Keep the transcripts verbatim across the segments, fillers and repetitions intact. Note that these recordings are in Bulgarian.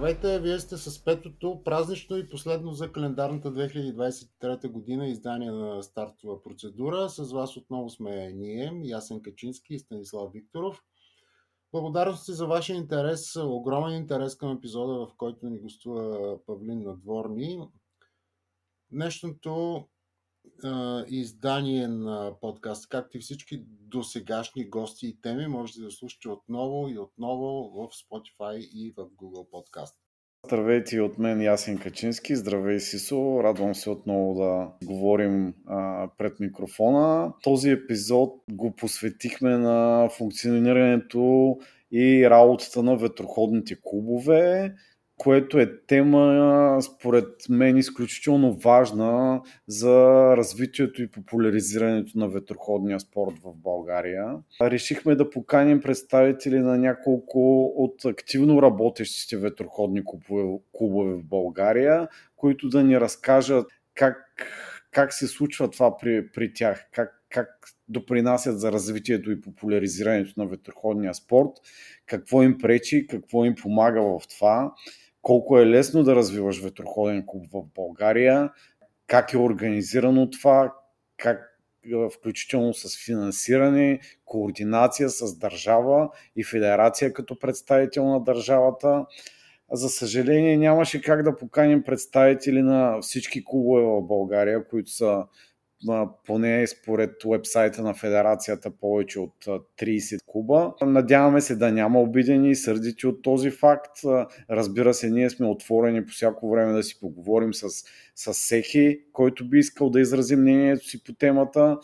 Здравейте, вие сте с петото празнично и последно за календарната две хиляди двадесет и трета година издание на стартова процедура. С вас отново сме ние, Ясен Качински и Станислав Викторов. Благодарности за вашия интерес, огромен интерес към епизода, в който ни гостува Павлин Надворни. Днешното издание на подкаста, както и всички досегашни гости и теми, можете да слушате отново и отново в Spotify и в Google Подкаст. Здравейте от мен, Ясен Качински. Здравей, Сисо. Радвам се отново да говорим а, пред микрофона. Този епизод го посветихме на функционирането и работата на ветроходните клубове, което е тема, според мен, изключително важна за развитието и популяризирането на ветроходния спорт в България. Решихме да поканим представители на няколко от активно работещите ветроходни клубове в България, които да ни разкажат как, как се случва това при, при тях, как как допринасят за развитието и популяризирането на ветроходния спорт, какво им пречи, какво им помага в това, колко е лесно да развиваш ветроходен клуб в България, как е организирано това, как включително с финансиране, координация с държава и федерация като представител на държавата. За съжаление, нямаше как да поканим представители на всички клубове в България, които са поне според уебсайта на Федерацията повече от тридесет клуба. Надяваме се да няма обидени и сърдити от този факт. Разбира се, ние сме отворени по всяко време да си поговорим с, с всеки, който би искал да изрази мнението си по темата.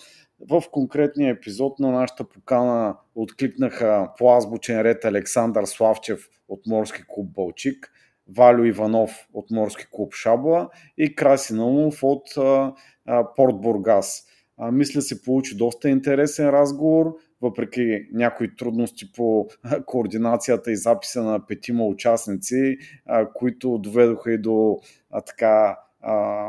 В конкретния епизод на нашата покана откликнаха по азбучен ред Александър Славчев от Морски клуб Балчик, Валю Иванов от Морски клуб Шабла и Красимир Наумов от а, а, Порт Бургас. А, мисля, се получи доста интересен разговор, въпреки някои трудности по координацията и записа на петима участници, а, които доведоха и до а, така а,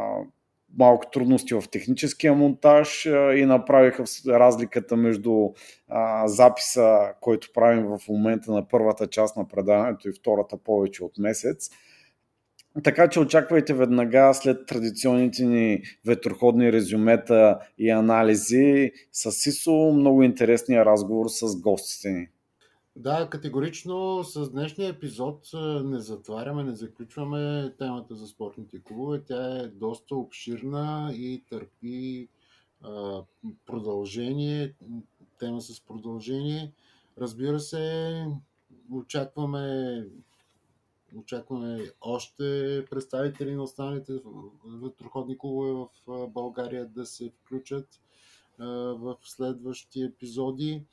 малко трудности в техническия монтаж а, и направиха разликата между а, записа, който правим в момента на първата част на предаването и втората повече от месец. Така че очаквайте веднага след традиционните ни ветроходни резюмета и анализи с Сисо много интересния разговор с гостите ни. Да, категорично с днешния епизод не затваряме, не заключваме темата за спортните клубове. Тя е доста обширна и търпи а, продължение, тема с продължение. Разбира се, очакваме, очакваме още представители на останалите ветроходни клубове в България да се включат а, в следващи епизоди.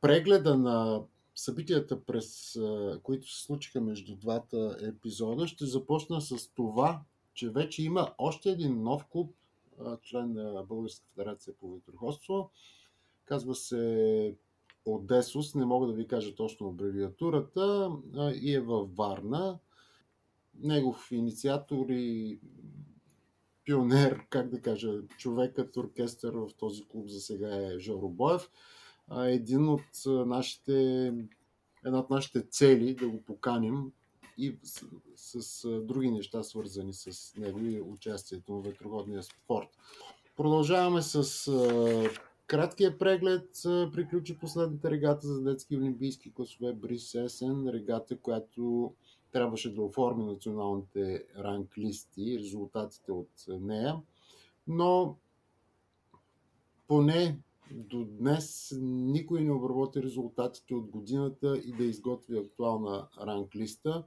Прегледа на събитията, през които се случиха между двата епизода, ще започна с това, че вече има още един нов клуб, член на Българска федерация по ветроходство. Казва се Одесос, не мога да ви кажа точно абревиатурата, и е във Варна. Негов инициатор и пионер, как да кажа, човекът оркестър в този клуб за сега е Жоробоев. Един от нашите, една от нашите цели да го поканим и с, с, с други неща, свързани с него и участието в ветроходния спорт. Продължаваме с а, краткия преглед. Приключи последната регата за детски олимпийски класове Бриз Есен, регата, която трябваше да оформи националните ранг листи и резултатите от нея, но поне до днес никой не обработи резултатите от годината и да изготви актуална ранг листа.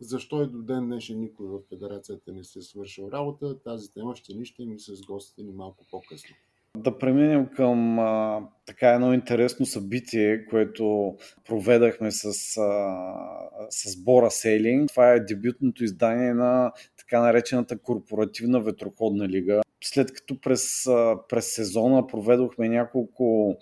Защо и до ден днешен никой в федерацията не се е свършил работа, тази тема ще ни ще ми с гостите ни малко по-късно. Да преминем към а, така едно интересно събитие, което проведахме с, а, с Бора Сейлинг. Това е дебютното издание на така наречената корпоративна ветроходна лига. След като през, през сезона проведохме няколко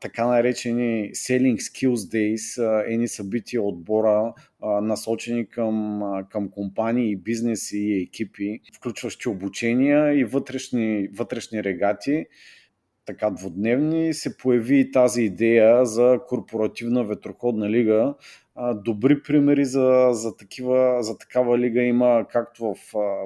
така наречени Sailing Skills Days, едни събития от Бора, насочени към, към компании, бизнеси и екипи, включващи обучения и вътрешни, вътрешни регати, така двудневни, се появи и тази идея за корпоративна ветроходна лига, добри примери за, за, такива, за такава лига има както в,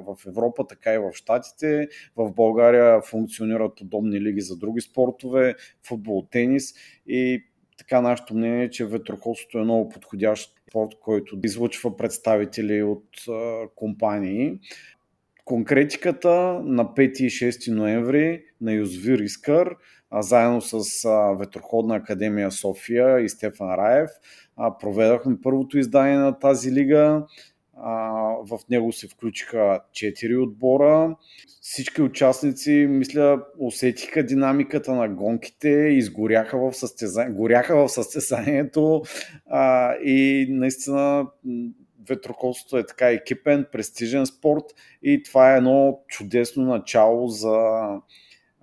в Европа, така и в Щатите. В България функционират подобни лиги за други спортове, футбол, тенис и така нашето мнение е, че ветроходството е много подходящ спорт, който излъчва представители от а, компании. Конкретиката на пети и шести ноември на Юзвир Искър, а, заедно с а, Ветроходна академия София и Стефан Раев, а, проведахме първото издание на тази лига. В него се включиха четири отбора. Всички участници, мисля, усетиха динамиката на гонките, изгоряха в, състезание, горяха в състезанието а, и наистина ветроходството е така екипен, престижен спорт и това е едно чудесно начало за,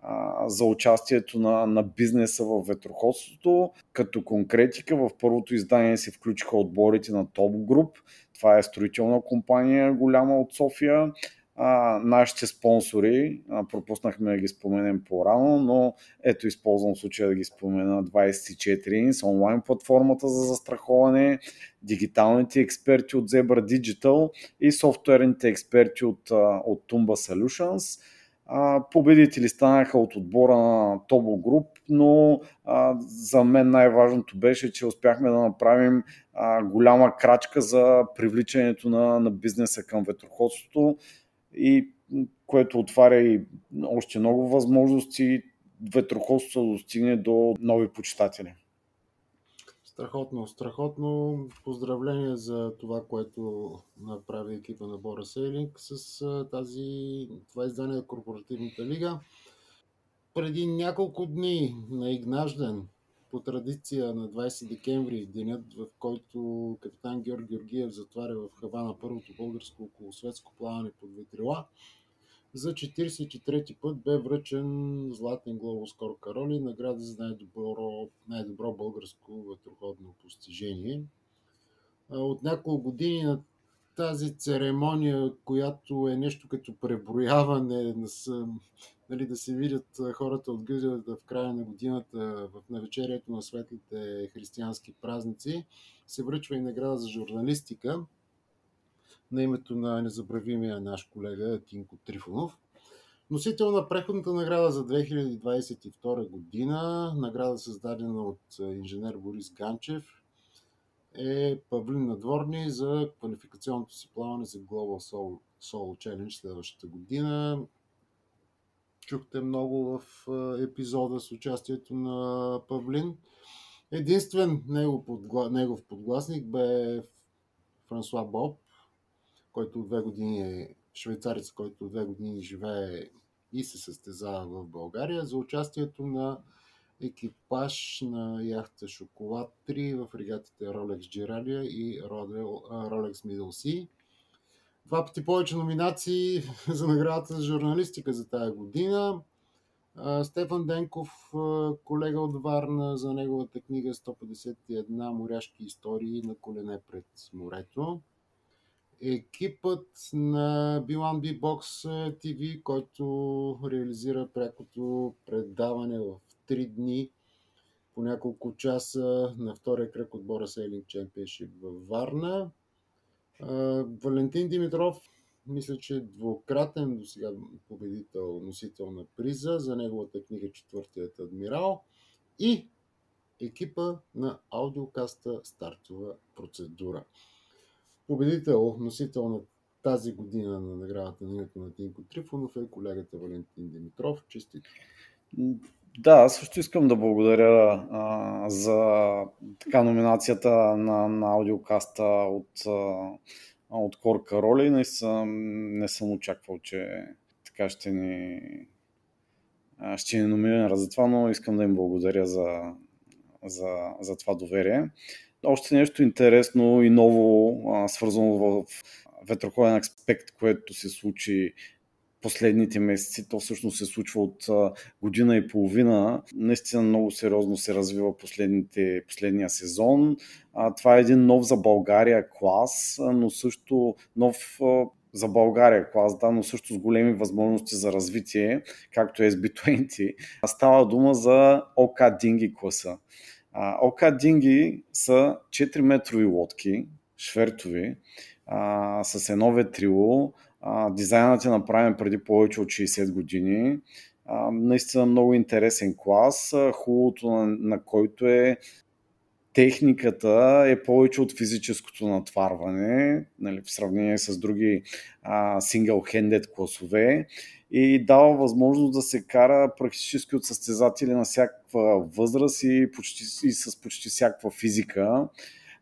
а, за участието на, на бизнеса в ветроходството. Като конкретика в първото издание се включиха отборите на Top Group. Това е строителна компания, голяма от София. А, нашите спонсори, а, пропуснахме да ги споменем по-рано, но ето използвам случая да ги спомена. двайсет и четири инч, онлайн платформата за застраховане, дигиталните експерти от Zebra Digital и софтуерните експерти от, от Tumba Solutions. А, победители станаха от отбора на Tobo Group, но а, за мен най-важното беше, че успяхме да направим а, голяма крачка за привличането на, на бизнеса към ветроходството, и което отваря и още много възможности ветроходството да достигне до нови почитатели. Страхотно, страхотно. Поздравление за това, което направи екипа на Бора Сейлинг с тази, това издание на Корпоративната лига. Преди няколко дни на Игнажден, по традиция на двайсети декември, денят, в който капитан Георг Георгиев затваря в Хавана първото българско околосветско плаване под ветрила, за четирийсет и трети път бе връчен Златен глобус Кор Кароли, награда за най-добро, най-добро българско ветроходно постижение. От няколко години на тази церемония, която е нещо като преброяване, нали, да се видят хората от гилдията в края на годината, в навечерието на светлите християнски празници, се връчва и награда за журналистика на името на незабравимия наш колега Тинко Трифонов. Носител на преходната награда за две хиляди двайсет и втора година, награда създадена от инженер Борис Ганчев, е Павлин Надворни за квалификационното си плаване за Global Soul, Soul Challenge следващата година. Чухте много в епизода с участието на Павлин. Единствен негов, подгла... негов подгласник бе Франсуа Боб, който от две години е швейцарец, който от две години живее и се състезава в България, за участието на екипаж на яхта Шоколад три в регатите Rolex Giralia и Rolex Middle Sea. Два пъти повече номинации за наградата за журналистика за тая година. Стефан Денков, колега от Варна, за неговата книга сто петдесет и една моряшки истории на колене пред морето. Екипът на би едно би Box ти ви, който реализира прякото предаване в три дни по няколко часа на втория кръг от Бора Сейлинг Championship във Варна. Валентин Димитров, мисля, че е двукратен досега победител, носител на приза за неговата книга Четвъртият адмирал, и екипа на аудиокаста Стартова процедура. Победител, носител на тази година на наградата на името на Тинко Трифонов е колегата Валентин Димитров. Честито! Да, също искам да благодаря а, за така номинацията на, на аудиокаста от, от Кор Кароли. Не съм, не съм очаквал, че така ще ни, ще ни номинира за това, но искам да им благодаря за, за, за това доверие. Още нещо интересно и ново, а, свързано в ветроходен аспект, което се случи последните месеци. То всъщност се случва от а, година и половина. Наистина много сериозно се развива последните, последния сезон. А, това е един нов за България клас, но също нов а, за България клас, да, но също с големи възможности за развитие, както ес би двайсет. Става дума за ОК Динги класа. А, ОК Динги са четириметрови лодки, швертови, а, с едно ветрило. А, дизайнът е направен преди повече от шейсет години. А, наистина много интересен клас, хубавото на, на който е техниката е повече от физическото натварване, нали, в сравнение с други сингъл-хендед класове, и дава възможност да се кара практически от състезатели на всякаква възраст и, почти, и с почти всякаква физика.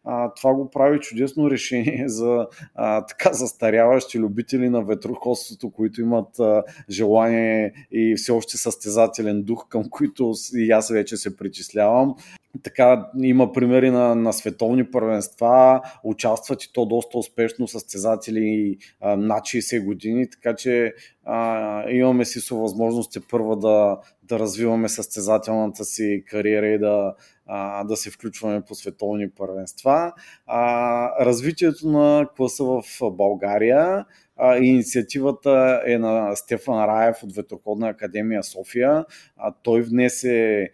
А, това го прави чудесно решение за а, така застаряващи любители на ветроходството, които имат а, желание и все още състезателен дух, към които и аз вече се причислявам. Така има примери на, на световни първенства, участват и то доста успешно състезатели а, над шейсет години, така че а, имаме си со възможности първа да, да развиваме състезателната си кариера и да, а, да се включваме по световни първенства. А, развитието на класа в България. Инициативата е на Стефан Раев от Ветроходна академия София. Той внесе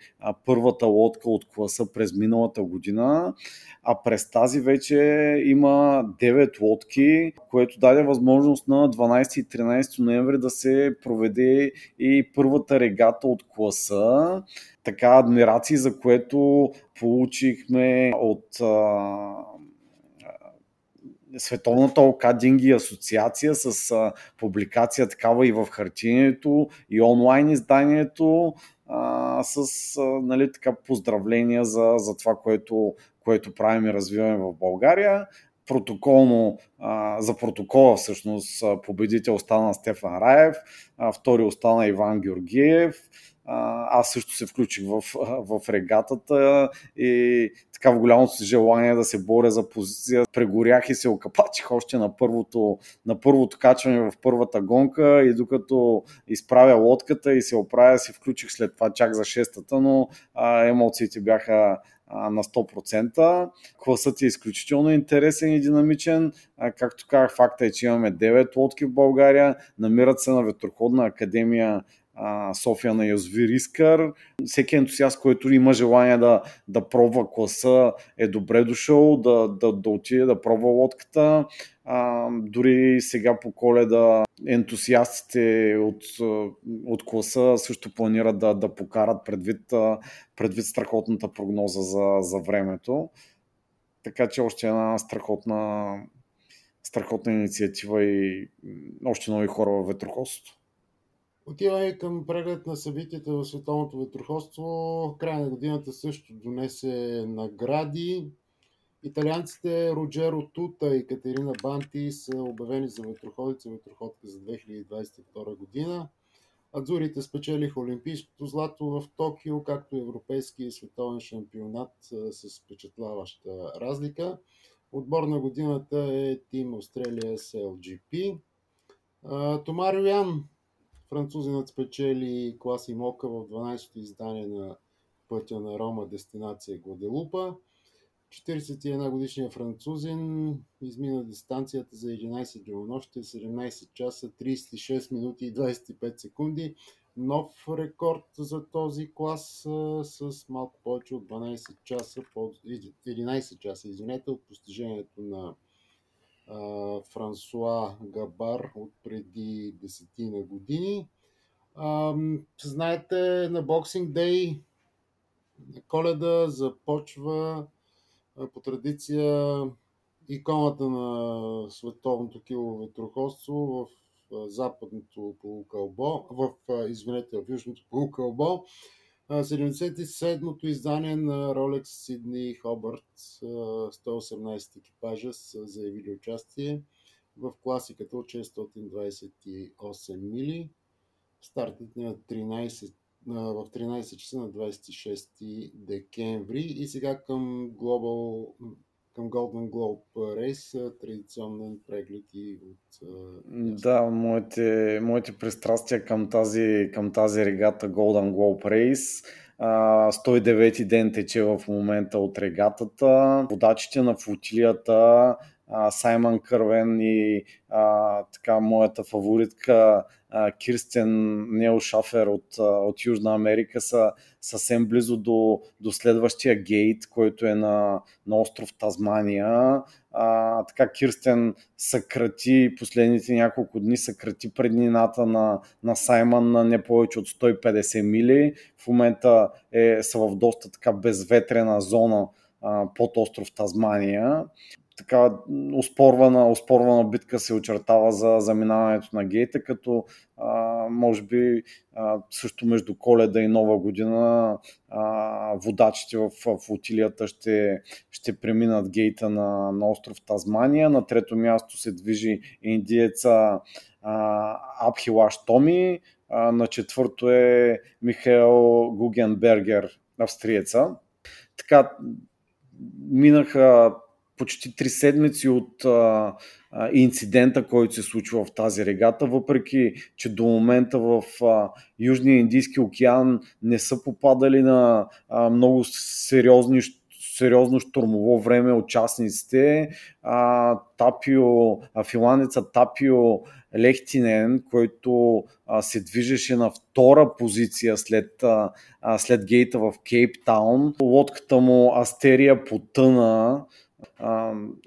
първата лодка от класа през миналата година, а през тази вече има девет лодки, което даде възможност на дванадесети и тринадесети ноември да се проведе и първата регата от класа. Така адмирации, за което получихме от... Световната ОК Динги асоциация с а, публикация такава и в хартието, и онлайн изданието, а, с а, нали, така, поздравления за, за това, което, което правим и развиваме в България. Протоколно, а, за протокола всъщност победител стана Стефан Раев, а, втори остана Иван Георгиев. Аз също се включих в, в регатата и така в голямото си желание да се боря за позиция. Прегорях и се окапачих още на първото, на първото качване в първата гонка, и докато изправя лодката и се оправя, се включих след това чак за шестата, но а, емоциите бяха на сто процента. Класът е изключително интересен и динамичен. Както казах, факта е, че имаме девет лодки в България, намират се на Ветроходна академия София на язовир Искър. Всеки ентусиаст, който има желание да, да пробва класа, е добре дошъл да, да, да отиде да пробва лодката. А, дори сега по Коледа ентусиастите от, от класа също планират да, да покарат предвид, предвид страхотната прогноза за, за времето. Така че още една страхотна, страхотна инициатива и още нови хора във ветроходството. Отиваме към преглед на събитията в световното ветроходство. В края на годината също донесе награди. Италианците Роджеро Тута и Катерина Банти са обявени за ветроходица ветроходка за две хиляди двадесет и втора година. Адзурите спечелиха олимпийското злато в Токио, както европейски и световен шампионат с впечатляваща разлика. Отбор на годината е Тим Australia с Ел Джи Пи. Томарио Ян, французинът, спечели клас и мока в дванадесето издание на пътя на Рома, дестинация Гваделупа. четиридесет и едногодишният французин измина дистанцията за единадесет денонощия, седемнадесет часа, тридесет и шест минути и двадесет и пет секунди. Нов рекорд за този клас с малко повече от дванадесет часа, единадесет часа, извинете, от постижението на Франсуа Габар от преди десетина години. Знаете, на Boxing Day, Коледа, започва по традиция иконата на световното киловетроходство в западното полукълбо, в, извинете, в южното полукълбо. седемдесет и седмото издание на Rolex Sydney Hobart, сто и осемнадесет екипажа са заявили участие в класиката от шестстотин двадесет и осем мили. Стартът на тринадесет, в тринадесет часа на двадесет и шести декември. И сега към, Global, към Golden Globe Race, традиционен преглед и от... Да, моите, моите пристрастия към тази, към тази регата Golden Globe Race. сто и девети ден тече в момента от регатата. Водачите на флотилията а, Саймън Кървен и а, така моята фаворитка а, Кирстен Нел Шафер от, от Южна Америка са съвсем близо до, до следващия гейт, който е на, на остров Тазмания. А, така Кирстен съкрати последните няколко дни, съкрати преднината на, на Саймън на не повече от сто и петдесет мили. В момента е, са в доста така безветрена зона а, под остров Тазмания. Така оспорвана, оспорвана битка се очертава за заминаването на гейта, като а, може би а, също между Коледа и Нова година а, водачите в флотилията ще, ще преминат гейта на, на остров Тазмания. На трето място се движи индиеца Абхилаш Томи, а, на четвърто е Михаел Гугенбергер, австриеца. Така минаха почти три седмици от а, а, инцидента, който се случва в тази регата, въпреки че до момента в а, Южния Индийски океан не са попадали на а, много сериозни, сериозно штурмово време участниците. А, Тапио, а, финландеца Тапио Лехтинен, който а, се движеше на втора позиция след, а, след гейта в Кейптаун. Лодката му Астерия потъна.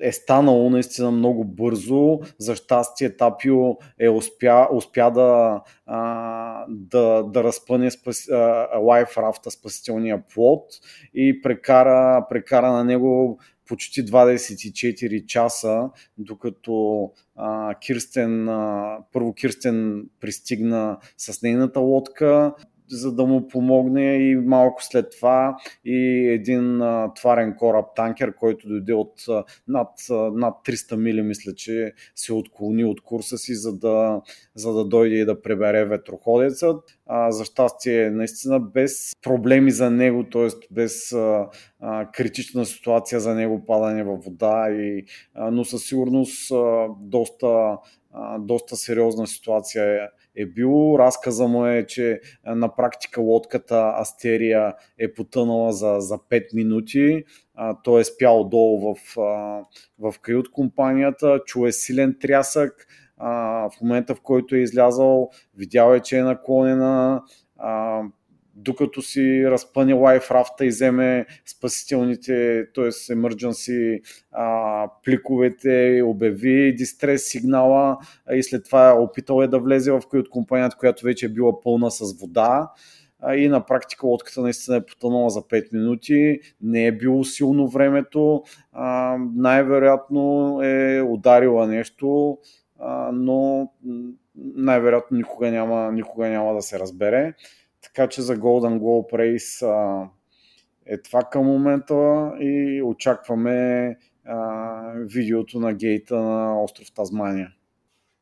Е станало наистина много бързо. За щастие Тапио е успя, успя да, да, да разпъне спаси, лайф рафта, спасителния плот, и прекара, прекара на него почти двадесет и четири часа, докато а, Кирстен, а, първо Кирстен пристигна с нейната лодка, за да му помогне, и малко след това и един а, тварен кораб, танкер, който дойде от а, над, а, над триста мили, мисля, че се отклони от курса си, за да, за да дойде и да прибере ветроходецът. А, за щастие, наистина без проблеми за него, т.е. без а, а, критична ситуация за него, падане във вода, и, а, но със сигурност а, доста, а, доста сериозна ситуация е. е било. Разказа му е, че на практика лодката Астерия е потънала за, за пет минути. А, той е спял долу в, а, в кают компанията, чуе силен трясък. А, в момента, в който е излязал, видял е, че е наклонена. А, докато си разпъне лайф рафта и вземе спасителните, т.е. emergency а, пликовете, обяви дистрес сигнала, и след това опитал е да влезе в кают компанията, която вече е била пълна с вода, а, и на практика лодката наистина е потънала за пет минути, не е било силно времето, а, най-вероятно е ударила нещо, а, но най-вероятно никога няма, никога няма да се разбере. Така че за Golden Globe Race а, е това към момента, и очакваме а, видеото на гейта на остров Тазмания.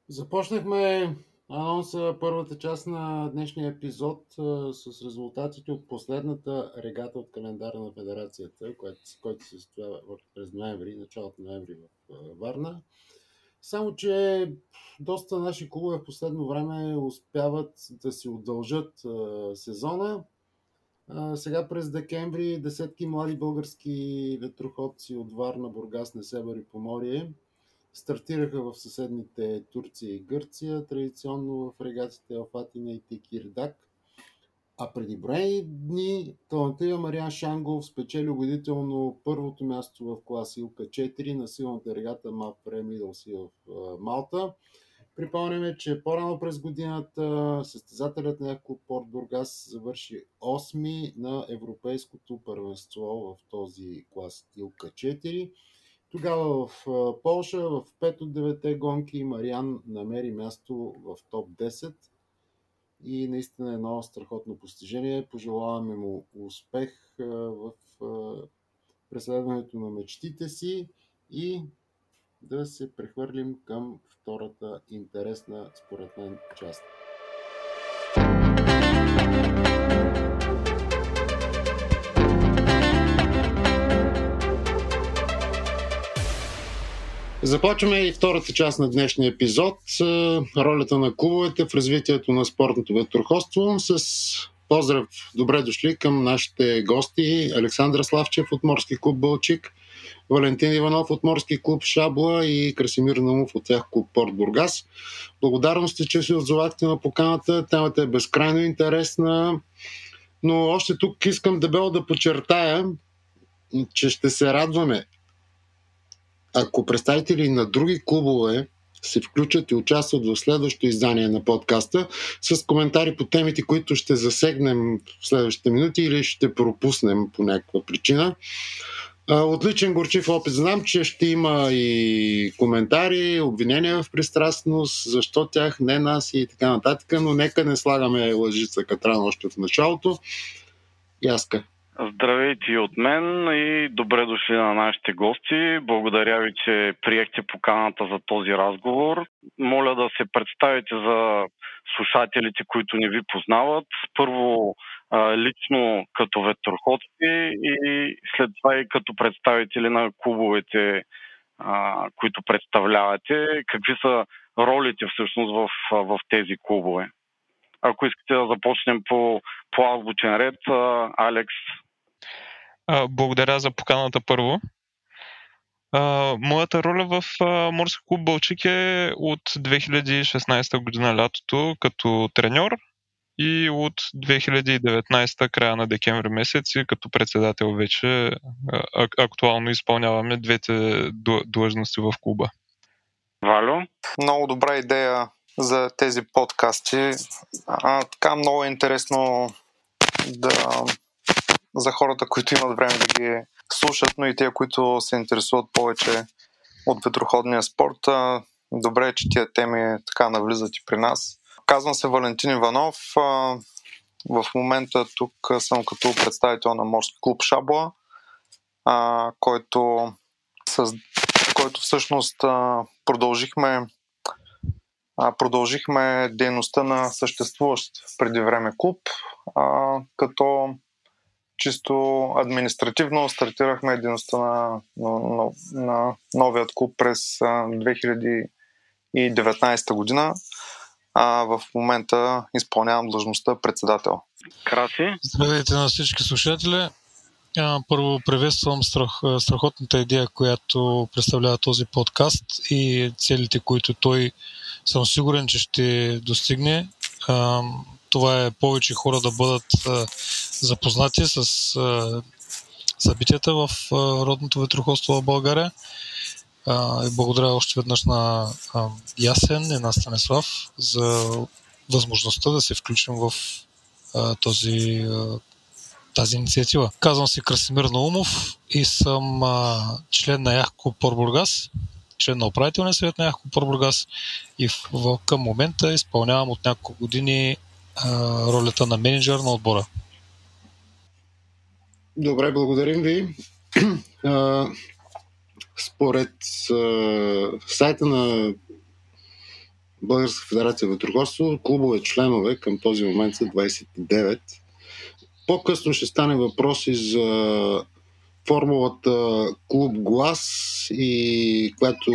Започнахме анонса, първата част на днешния епизод а, с резултатите от последната регата от календара на Федерацията, който, който се състоя през ноември, началото ноември в Варна. Само че доста наши клубове в последно време успяват да си удължат а, сезона. А, сега през декември десетки млади български ветроходци от Варна, Бургас, Несебър и Поморие стартираха в съседните Турция и Гърция, традиционно в регатите Алфатина и Текирдак. А преди броени дни талантливия Мариан Шангов спечели убедително първото място в класа ОК четири на силната регата Zebra Middle Sea в Малта. Припомняме, че по-рано през годината състезателят на ЯК Порт Бургас завърши осми на европейското първенство в този клас ОК четири. Тогава в Полша в пет от девет гонки Мариан намери място в топ десет. И наистина едно страхотно постижение. Пожелаваме му успех в преследването на мечтите си, и да се прехвърлим към втората интересна, според мен, част. Започваме и втората част на днешния епизод – ролята на клубовете в развитието на спортното ветроходство. С поздрав, добре дошли към нашите гости: Александър Славчев от Морски клуб Балчик, Валентин Иванов от Морски клуб Шабла и Красимир Наумов от ЯК Порт Бургас. Благодарности, че се отзовахте на поканата. Темата е безкрайно интересна, но още тук искам дебело да подчертая, че ще се радваме, ако представители на други клубове се включат и участват в следващото издание на подкаста с коментари по темите, които ще засегнем в следващите минути или ще пропуснем по някаква причина. Отличен горчив опит. Знам, че ще има и коментари, обвинения в пристрастност, защо тях, не нас и така нататък, но нека не слагаме лъжица катран още в началото. Яска. Здравейте от мен и добре дошли на нашите гости. Благодаря ви, че приехте поканата за този разговор. Моля да се представите за слушателите, които не ви познават. Първо лично като ветроходци и след това и като представители на клубовете, които представлявате. Какви са ролите всъщност в, в тези клубове? Ако искате да започнем по, по азбучен ред, Алекс. Благодаря за поканата първо. А, моята роля в а, Морски клуб Балчик е от две хиляди и шестнадесета година лятото като треньор и от две хиляди и деветнадесета края на декември месец и като председател вече а, актуално изпълняваме двете длъжности в клуба. Валю? Много добра идея за тези подкасти. А, така много е интересно да... за хората, които имат време да ги слушат, но и те, които се интересуват повече от ветроходния спорт. Добре, че тия теми така навлизат и при нас. Казвам се Валентин Иванов. В момента тук съм като представител на Морски клуб Шабла, който, който всъщност продължихме продължихме дейността на съществуващ преди време клуб, като чисто административно стартирахме дейността на, на, на, на новият клуб през две хиляди и деветнадесета година. А в момента изпълнявам длъжността председател. Краси. Здравейте на всички слушатели. Първо приветствам страх, страхотната идея, която представлява този подкаст и целите, които той съм сигурен, че ще достигне. Това е повече хора да бъдат запознати с събитията в родното ветроходство в България. И благодаря още веднъж на Ясен и на Станислав за възможността да се включим в този, тази инициатива. Казвам се Красимир Наумов и съм член на ЯК Порт Бургас, член на управителния съвет на ЯК Порт Бургас и в, към момента изпълнявам от няколко години ролята на менеджер на отбора. Добре, благодарим ви. Според сайта на Българска федерация по ветроходство, клубове членове към този момент са двадесет и девет. По-късно ще стане въпроси за формулата клуб глас, и която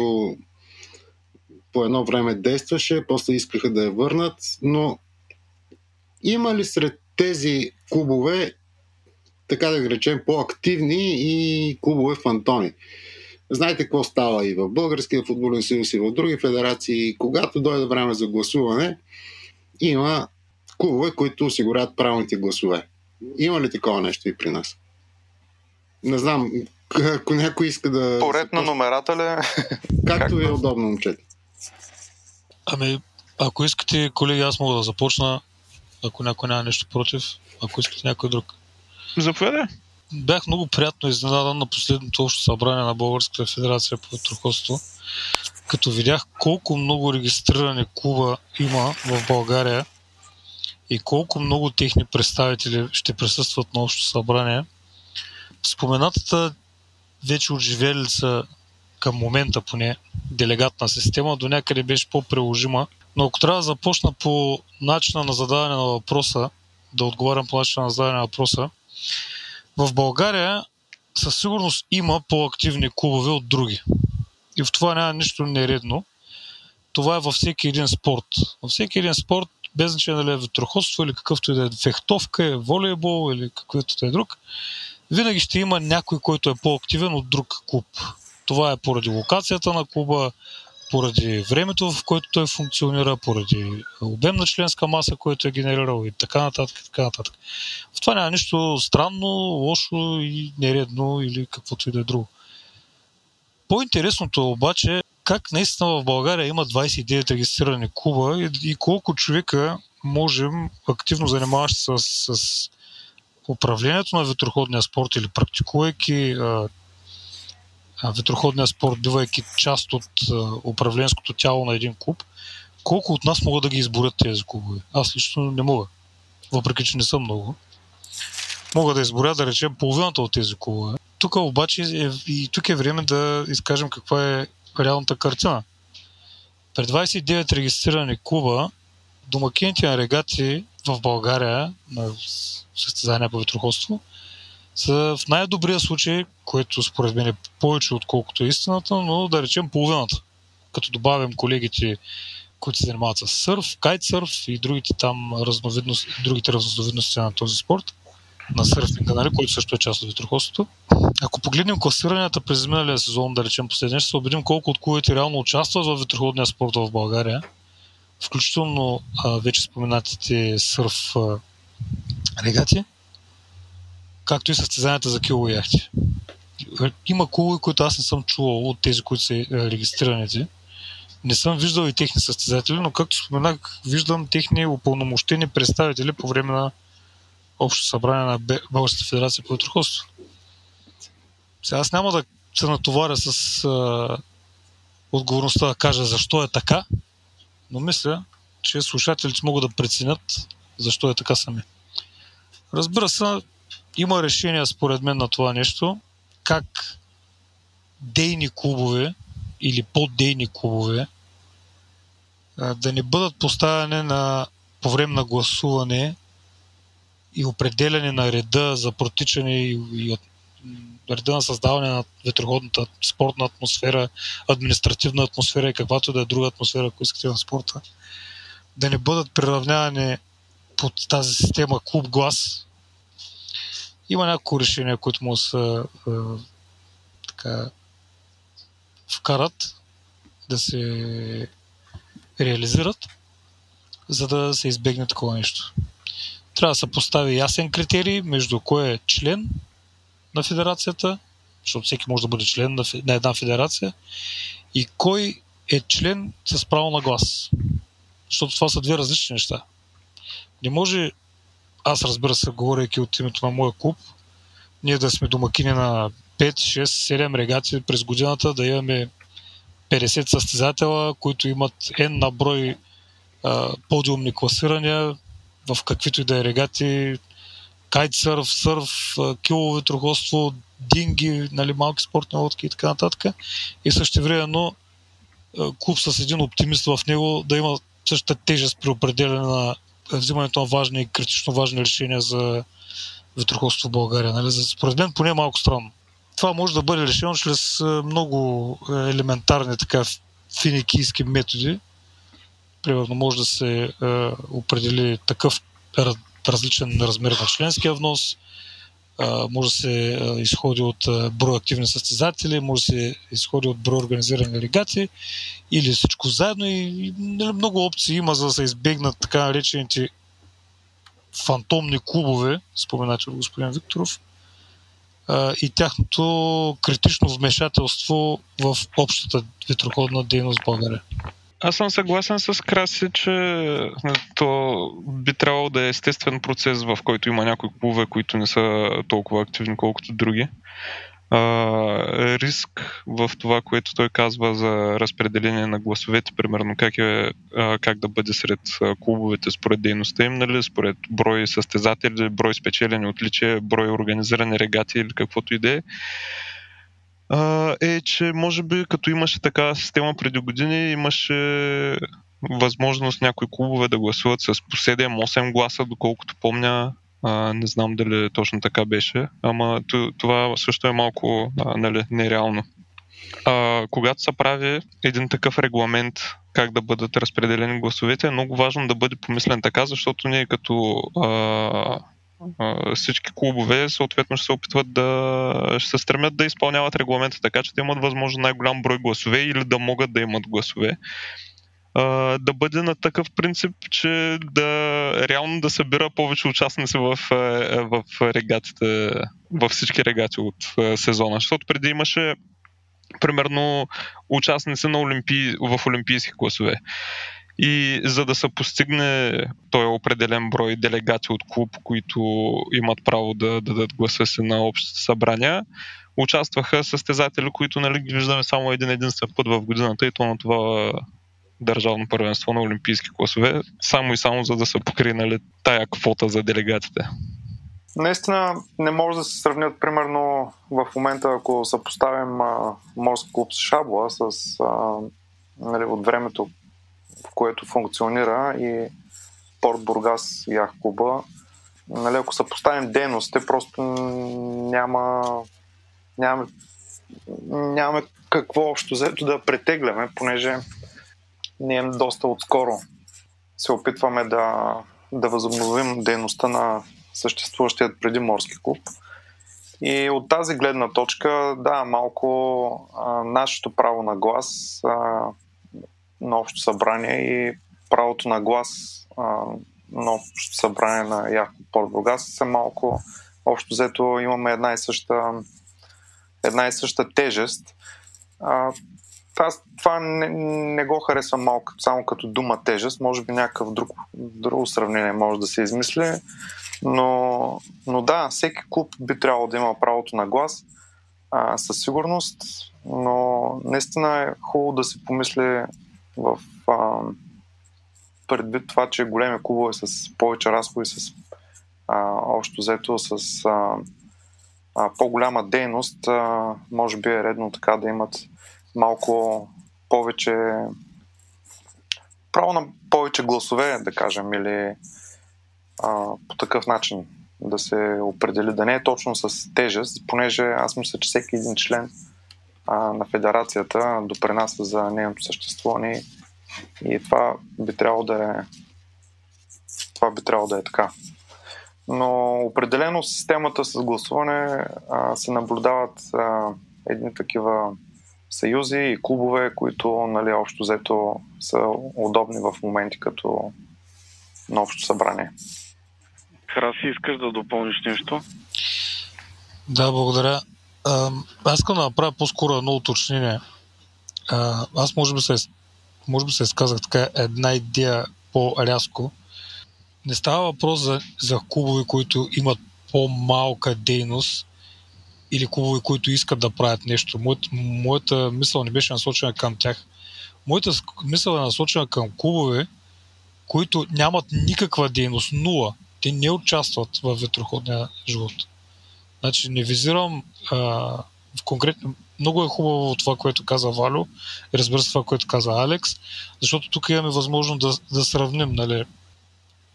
по едно време действаше, после искаха да я върнат, но има ли сред тези клубове, така да ги речем, по-активни и клубове фантоми? Знаете какво става и в Българския футболен съюз, и в други федерации. Когато дойде време за гласуване, има клубове, които осигуряват правилните гласове. Има ли такова нещо и при нас? Не знам, ако някой иска да... Поред на номерата ли? Както ви е удобно, момчета. Ами, ако искате, колеги, аз мога да започна. Ако някой няма нещо против, ако искате някой друг. Заповядай. Бях много приятно изненадан на последното общо събрание на Българската федерация по ветроходство, като видях колко много регистрирани клуба има в България и колко много техни представители ще присъстват на общо събрание. Споменатата вече отживелица към момента поне делегатна система до някъде беше по-приложима. Но ако трябва да започна по начина на задаване на въпроса, да отговарям по начина на задаване на въпроса, в България със сигурност има по-активни клубове от други. И в това няма нищо нередно. Това е във всеки един спорт. Във всеки един спорт, без значение дали е ветроходство или какъвто и да е фехтовка, волейбол или каквото и да е друг, винаги ще има някой, който е по-активен от друг клуб. Това е поради локацията на клуба, поради времето, в което той функционира, поради обем на членска маса, който е генерирал и така нататък, и така нататък. В това няма нищо странно, лошо и нередно или каквото и да е друго. По-интересното е обаче как наистина в България има двадесет и девет регистрирани клуба и колко човека можем, активно занимаващи се с, с управлението на ветроходния спорт или практикувайки ветроходния спорт, бивайки част от управленското тяло на един клуб, колко от нас могат да ги изборят тези клубове? Аз лично не мога, въпреки че не съм много. Мога да изборя, да речем, половината от тези клубове. Тук обаче е, и тук е време да изкажем каква е реалната картина. При двадесет и девет регистрирани клуба, домакините на регати в България на състезания по ветроходство са в най-добрия случай, което според мен е повече отколкото е истината, но да речем половината. Като добавим колегите, които се занимават с сърф, кайтсърф и другите там разновидности, другите разновидности на този спорт, на сърфинга, нали, който също е част от ветроходството. Ако погледнем класиранията през миналия сезон, да речем последния, ще се убедим колко от клубите реално участват в ветроходния спорт в България. Включително а, вече споменатите сърф а, регати, както и състезанията за кило яхти. Има клубове, които аз не съм чувал от тези, които са регистрираните. Не съм виждал и техни състезатели, но както споменах, виждам техни упълномощени представители по време на Общо събрание на Българска федерация по ветроходство. Сега аз няма да се натоваря с а, отговорността да кажа защо е така, но мисля, че слушателите могат да преценят защо е така сами. Разбира се, има решение според мен на това нещо, как дейни клубове или поддейни клубове а, да не бъдат поставяне на, по време на гласуване и определяне на реда за протичане и, и от, реда на създаване на ветроходната спортна атмосфера, административна атмосфера и каквато да е друга атмосфера, ако искате на спорта, да не бъдат приравнявани под тази система клуб глас. Има няколко решения, които му са е, така, вкарат да се реализират, за да се избегне такова нещо. Трябва да се постави ясен критерий между кой е член на федерацията, защото всеки може да бъде член на една федерация, и кой е член с право на глас. Защото това са две различни неща. Не може, аз разбира се, говорейки от името на моя клуб, ние да сме домакини на пет, шест, седем регати през годината, да имаме петдесет състезатела, които имат N на брой а, подиумни класирания, в каквито и да е регати, кайтсърф, сърф, кило ветроходство, динги, нали, малки спортни лодки и така нататък. И същевременно клуб с един оптимист в него да има същата тежест при определяне на взимането на важни и критично важни решения за ветроходство в България. Нали? Според мен поне е малко странно. Това може да бъде решено чрез много елементарни така финикийски методи. Примерно може да се е, определи такъв различен размер на членския внос, е, може да се е, изходи от е, брой активни състезатели, може да се изходи от брой организирани регати или всичко заедно и, и много опции има, за да се избегнат така наречените фантомни клубове, споменати от господин Викторов, е, и тяхното критично вмешателство в общата ветроходна дейност в България. Аз съм съгласен с Краси, че то би трябвало да е естествен процес, в който има някои клубове, които не са толкова активни, колкото други. А, риск в това, което той казва за разпределение на гласовете, примерно как, е, как да бъде сред клубовете според дейността им, нали, според брой състезатели, брой спечелени отличия, брой организирани регати или каквото и да е, е, че може би като имаше такава система преди години, имаше възможност някои клубове да гласуват с по седем-осем гласа, доколкото помня, а, не знам дали точно така беше, ама това също е малко а, нали, нереално. А, когато се прави един такъв регламент, как да бъдат разпределени гласовете, е много важно да бъде помислен така, защото ние като... А, всички клубове съответно ще се опитват да ще се стремят да изпълняват регламента така, че да имат възможно най-голям брой гласове или да могат да имат гласове. Да бъде на такъв принцип, че да реално да събира повече участници в, в регатите, във всички регати от сезона. Защото преди имаше примерно участници на олимпий, в олимпийски класове. И за да се постигне този определен брой делегати от клуб, които имат право да, да дадат гласа си на общите събрания, участваха състезатели, които нали, виждаме само един единствен път в годината и то на това държавно първенство на олимпийски класове, само и само за да са покринали тая квота за делегатите. Наистина не може да се сравнят, примерно в момента, ако съпоставим а, Морски клуб Шабла с а, нали, от времето, в което функционира и Порт Бургас и Яхт клуба. Нали, ако съпоставим дейностите, просто няма нямаме нямаме какво общо взето да претегляме, понеже ние доста отскоро се опитваме да, да възобновим дейността на съществуващият преди Морски клуб. И от тази гледна точка, да, малко а, нашето право на глас а, на общо събрание и правото на глас а, на общо събрание на ЯК Порт Бургас са малко общо взето имаме една и съща, една и съща тежест. А, Това, това не, не го харесвам малко, само като дума тежест. Може би някакъв друг, друго сравнение може да се измисли. Но, но да, всеки клуб би трябвало да има правото на глас а, със сигурност, но наистина е хубаво да се помисли в а, предвид това, че големи клубове с повече разходи, с а, общо взето, с а, а, по-голяма дейност, а, може би е редно така да имат малко повече право на повече гласове, да кажем, или а, по такъв начин да се определи, да не е точно с тежест, понеже аз мисля, че всеки един член а, на федерацията допринася за нейното съществуване и това би трябвало да е това би трябвало да е така. Но определено системата с гласуване а, се наблюдават а, едни такива съюзи и клубове, които нали, общо взето са удобни в моменти като на общо събрание. Краси, искаш да допълниш нещо? Да, благодаря. А, аз искам да направя по-скоро едно уточнение. А, аз може би се, може би се изказах така една идея по-рязко. Не става въпрос за, за клубове, които имат по-малка дейност, или клубови, които искат да правят нещо. Моята, моята мисъл не беше насочена към тях. Моята мисъл е насочена към клубове, които нямат никаква дейност, нула. Те не участват в ветроходния живот. Значи не визирам а, в конкретно... Много е хубаво това, което каза Валю, и разбира се това, което каза Алекс, защото тук имаме възможност да, да сравним нали,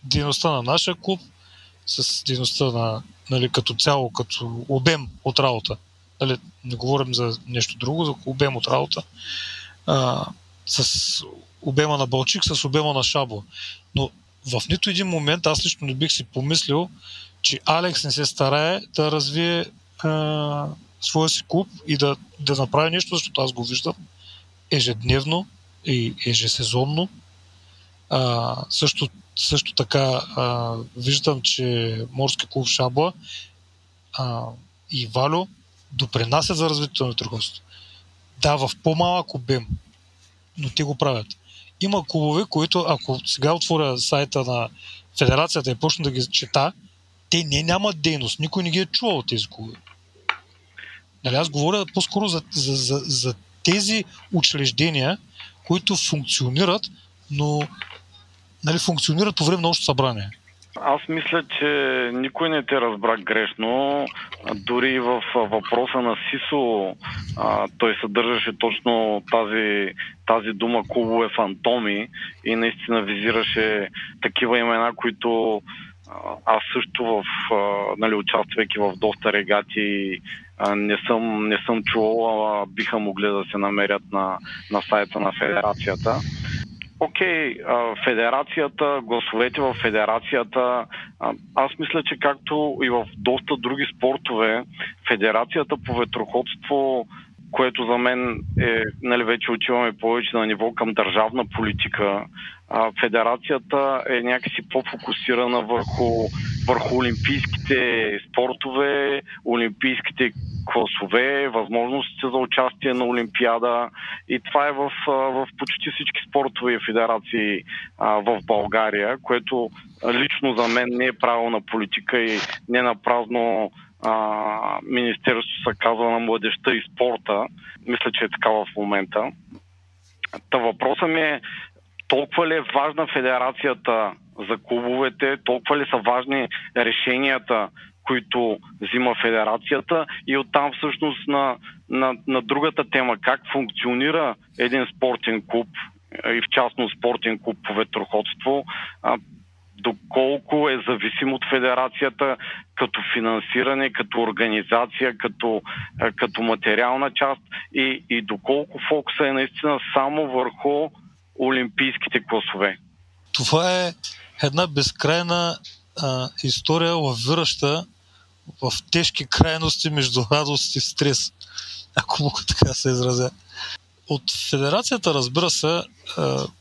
дейността на нашия клуб с дейността на нали, като цяло, като обем от работа. Нали, не говорим за нещо друго, за обем от работа. А, с обема на Балчик, с обема на Шабла. Но в нито един момент аз лично не бих си помислил, че Алекс не се старае да развие а, своя си клуб и да, да направи нещо, защото аз го виждам ежедневно и ежесезонно. А, също Също така а, виждам, че Морски клуб Шабла а, и Валю допринасят за развитието на ветроходството. Да, в по-малък обем, но те го правят. Има клубове, които ако сега отворя сайта на федерацията и почна да ги чета, те не нямат дейност. Никой не ги е чувал тези клубове. Нали, аз говоря по-скоро за, за, за, за тези учреждения, които функционират, но нали, функционират по време на общо събрание. Аз мисля, че никой не те разбра грешно. Дори в въпроса на Сисо а, той съдържаше точно тази, тази дума клубове фантоми и наистина визираше такива имена, които а, аз също в, а, нали, участвайки в доста регати а, не съм, не съм чувал, а биха могли да се намерят на, на сайта на федерацията. окей, федерацията, гласовете в федерацията, аз мисля, че както и в доста други спортове, федерацията по ветроходство, което за мен е, нали, вече отиваме повече на ниво към държавна политика, а федерацията е някакси по-фокусирана върху, върху олимпийските спортове, олимпийските класове, възможностите за участие на Олимпиада, и това е в, в почти всички спортови федерации а, в България, което лично за мен не е правилна политика и не напразно Uh, Министерството се казва на младежта и спорта. Мисля, че е така в момента. Та въпросът ми е, толкова ли е важна федерацията за клубовете, толкова ли са важни решенията, които взима федерацията, и оттам всъщност на, на, на другата тема, как функционира един спортен клуб и в частност спортен клуб по ветроходство, uh, доколко е зависим от федерацията като финансиране, като организация, като, като материална част, и, и доколко фокуса е наистина само върху олимпийските класове. Това е една безкрайна а, история, лавираща в тежки крайности между радост и стрес, ако мога така се изразя. От федерацията, разбира се,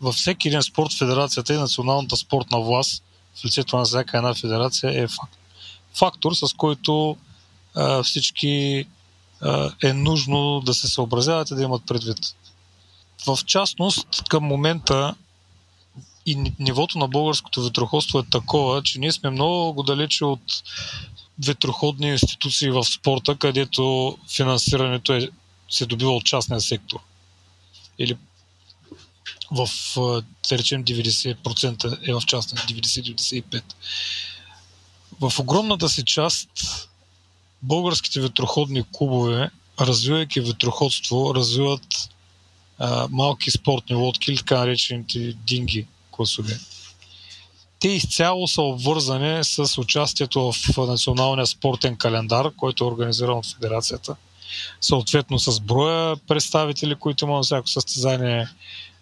във всеки един спорт федерацията и националната спортна власт в лицето на всяка една федерация е фактор, с който всички е нужно да се съобразяват и да имат предвид. В частност, към момента и нивото на българското ветроходство е такова, че ние сме много далече от ветроходни институции в спорта, където финансирането е, се добива от частния сектор. Или в, да речем, деветдесет процента е в частна, деветдесет до деветдесет и пет процента. В огромната си част българските ветроходни клубове, развивайки ветроходство, развиват а, малки спортни лодки или така наречените динги класове. Те изцяло са обвързани с участието в националния спортен календар, който е организиран от федерацията. Съответно с броя представители, които има на всяко състезание,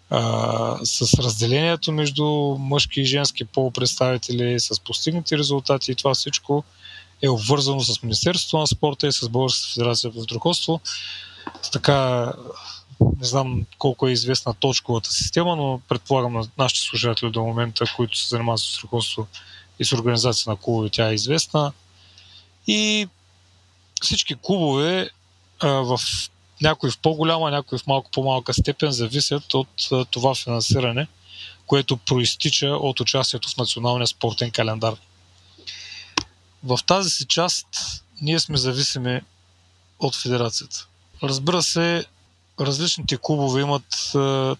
а, с разделението между мъжки и женски полупредставители, с постигнати резултати, и това всичко е обвързано с Министерството на спорта и с Българската федерация по ветроходство. Така, не знам колко е известна точковата система, но предполагам на нашите служители до момента, които се занимават с ветроходство и с организация на клубове, тя е известна. И всички клубове в някои в по-голяма, някои в малко по-малка степен зависят от това финансиране, което проистича от участието в националния спортен календар. В тази си част ние сме зависими от федерацията. Разбира се, различните клубове имат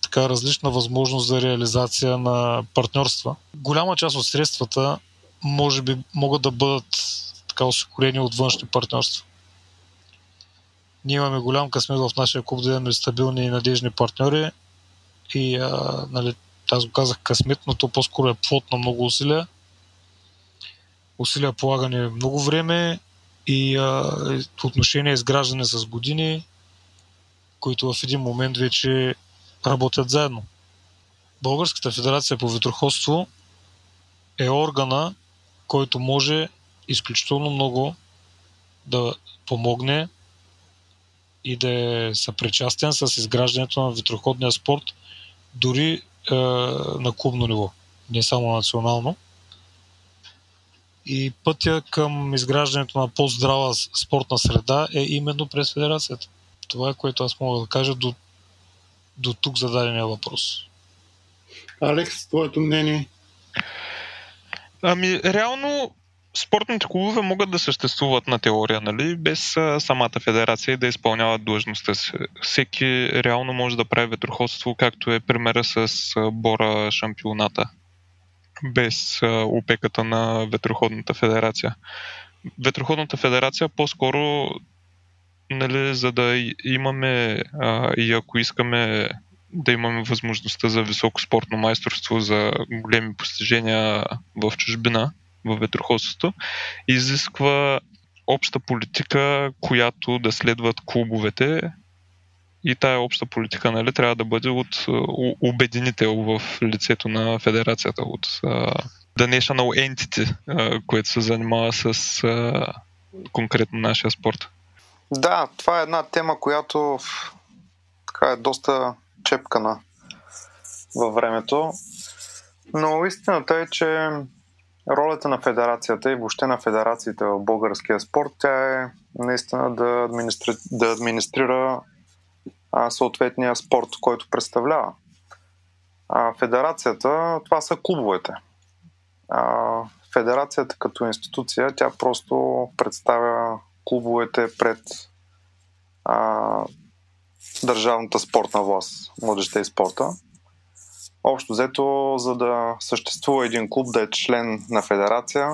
така различна възможност за реализация на партньорства. Голяма част от средствата може би могат да бъдат така осигурени от външни партньорства. Ние имаме голям късмет в нашия клуб да имаме стабилни и надежни партньори и, а, нали, аз го казах късмет, но то по-скоро е плод на много усилия. Усилия полагане много време и а, отношения изграждане с години, които в един момент вече работят заедно. Българската федерация по ветроходство е органа, който може изключително много да помогне и да е съпричастен с изграждането на ветроходния спорт, дори е, на клубно ниво, не само национално. И пътя към изграждането на по-здрава спортна среда е именно през федерацията. Това е, което аз мога да кажа до, до тук за дадения въпрос. Алекс, твоето мнение? Ами, реално спортните клубове могат да съществуват на теория, нали, без а, самата федерация и да изпълняват длъжността си. Всеки реално може да прави ветроходство, както е примера с а, Бора шампионата, без а, опеката на ветроходната федерация. Ветроходната федерация по-скоро, нали, за да имаме а, и ако искаме да имаме възможността за високо спортно майсторство, за големи постижения в чужбина, във ветроходството, изисква обща политика, която да следват клубовете и тая обща политика, нали, трябва да бъде от обединител в лицето на федерацията, от uh, The National Entity, uh, което се занимава с uh, конкретно нашия спорт. Да, това е една тема, която така е доста чепкана във времето, но истината е, че ролята на федерацията и въобще на федерациите в българския спорт, тя е наистина да, администри... да администрира а, съответния спорт, който представлява. А федерацията, това са клубовете. А федерацията като институция, тя просто представя клубовете пред а, държавната спортна власт, младежта и спорта. Общо взето, за да съществува един клуб, да е член на федерация,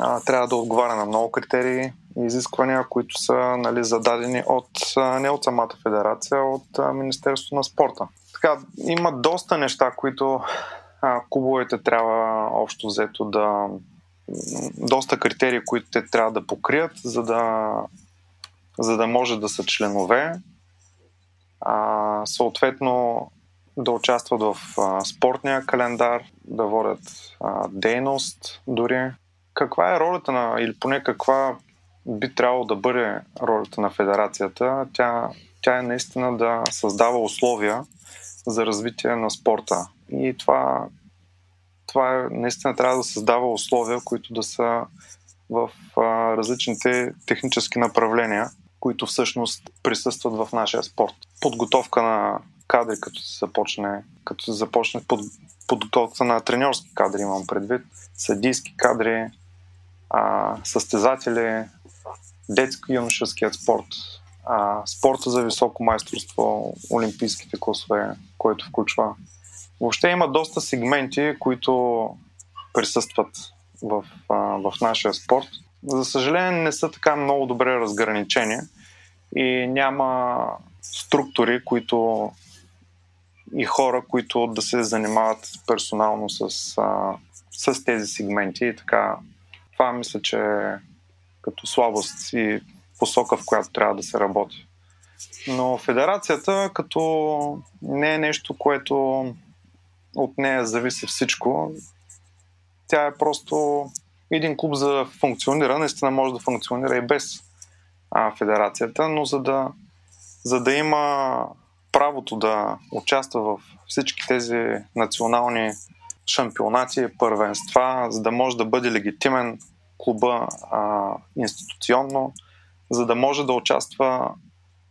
а, трябва да отговаря на много критерии и изисквания, които са, нали, зададени от, не от самата федерация, а от а, Министерството на спорта. Така, има доста неща, които а, клубовете трябва общо взето да... доста критерии, които те трябва да покрият, за да, за да може да са членове. А, съответно, да участват в а, спортния календар, да водят а, дейност дори. Каква е ролята на, или поне каква би трябвало да бъде ролята на федерацията? Тя, тя е наистина да създава условия за развитие на спорта. И това, това е, наистина трябва да създава условия, които да са в а, различните технически направления, които всъщност присъстват в нашия спорт. Подготовка на кадри, като се започне, като се започне под, подготовка на треньорски кадри, имам предвид, съдийски кадри, а, състезатели, детско-юношеският спорт, а, спорта за високо майсторство, олимпийските класове, който включва. Въобще има доста сегменти, които присъстват в, а, в нашия спорт. За съжаление не са така много добре разграничени и няма структури, които и хора, които да се занимават персонално с, а, с тези сегменти и така. Това мисля, че е като слабост и посока, в която трябва да се работи. Но федерацията като не е нещо, което от нея зависи всичко. Тя е просто един клуб за функционира. Наистина може да функционира и без а, федерацията, но за да, за да има правото да участва в всички тези национални шампионати, първенства, за да може да бъде легитимен клуба а, институционно, за да може да участва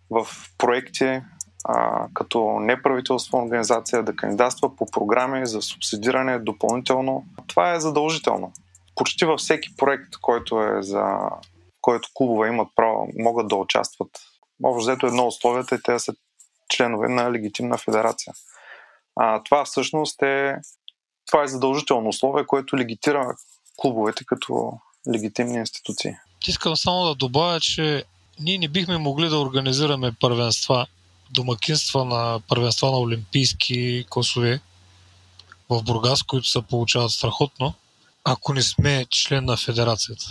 в проекти а, като неправителствена организация, да кандидатства по програми за субсидиране допълнително. Това е задължително. Почти във всеки проект, който е за който клубове имат право, могат да участват. Общо взето едно от условията е те да са членове на легитимна федерация. А, това всъщност е това е задължително условие, което легитира клубовете като легитимни институции. Искам само да добавя, че ние не бихме могли да организираме първенства, домакинства на първенства на олимпийски класове в Бургас, които се получават страхотно, ако не сме член на федерацията.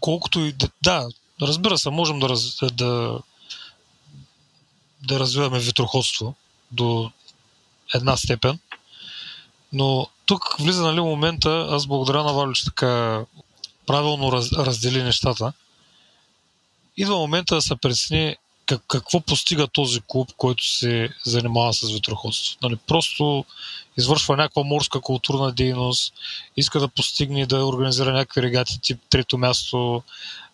Колкото и да, да разбира се, можем да, раз, да, да развиваме ветроходство до една степен, но тук влиза, нали, момента, аз благодаря на Валю, че така правилно раз, раздели нещата. Идва момента да се прецени как, какво постига този клуб, който се занимава с ветроходство. Нали, просто извършва някаква морска културна дейност, иска да постигне да организира някакви регати тип трето място,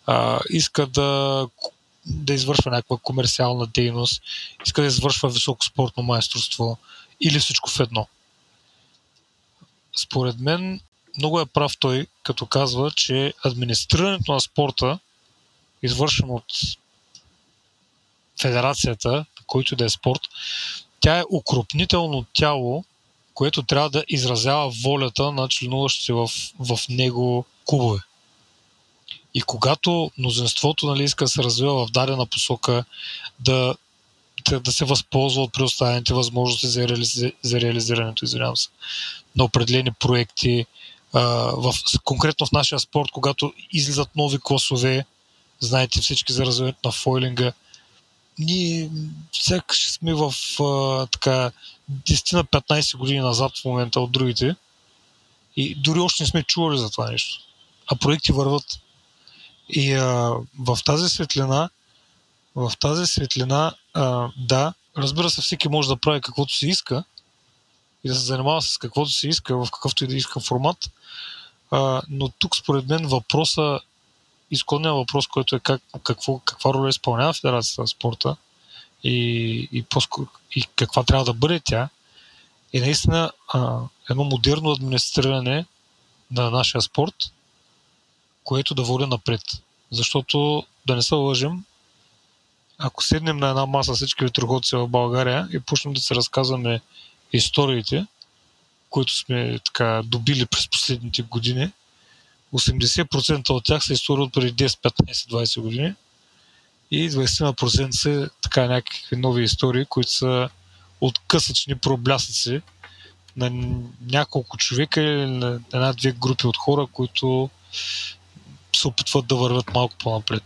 а, иска да, да извършва някаква комерциална дейност, иска да извършва високо спортно майсторство или всичко в едно. Според мен много е прав той, като казва, че администрирането на спорта, извършено от федерацията, който да е спорт, тя е укрупнително тяло, което трябва да изразява волята на членуващите в, в него клубове. И когато мнозинството, нали, иска да се развива в дадена посока, да, да, да се възползва от предоставените възможности за, реализи, за реализирането, извинявам се, на определени проекти, а, в, конкретно в нашия спорт, когато излизат нови класове, знаете всички за развитието на фойлинга, ние сякаш сме в а, така десет на петнайсет години назад в момента от другите и дори още не сме чували за това нещо. А проекти върват. И а, в тази светлина в тази светлина а, да, разбира се, всеки може да прави каквото си иска и да се занимава с каквото си иска, в какъвто и да иска формат, а, но тук според мен въпроса, изходният въпрос, който е как, какво, каква роля изпълнява Федерацията на спорта и, и, и каква трябва да бъде тя, е наистина а, едно модерно администриране на нашия спорт, което да води напред. Защото, да не се лъжим, ако седнем на една маса всички ветроходци в България и почнем да се разказваме историите, които сме така добили през последните години, осемдесет процента от тях са истории от преди десет, петнайсет, двайсет години и двайсет процента са така някакви нови истории, които са откъсъчни проблясъци на няколко човека или на една-две групи от хора, които се опитват да вървят малко по-напред.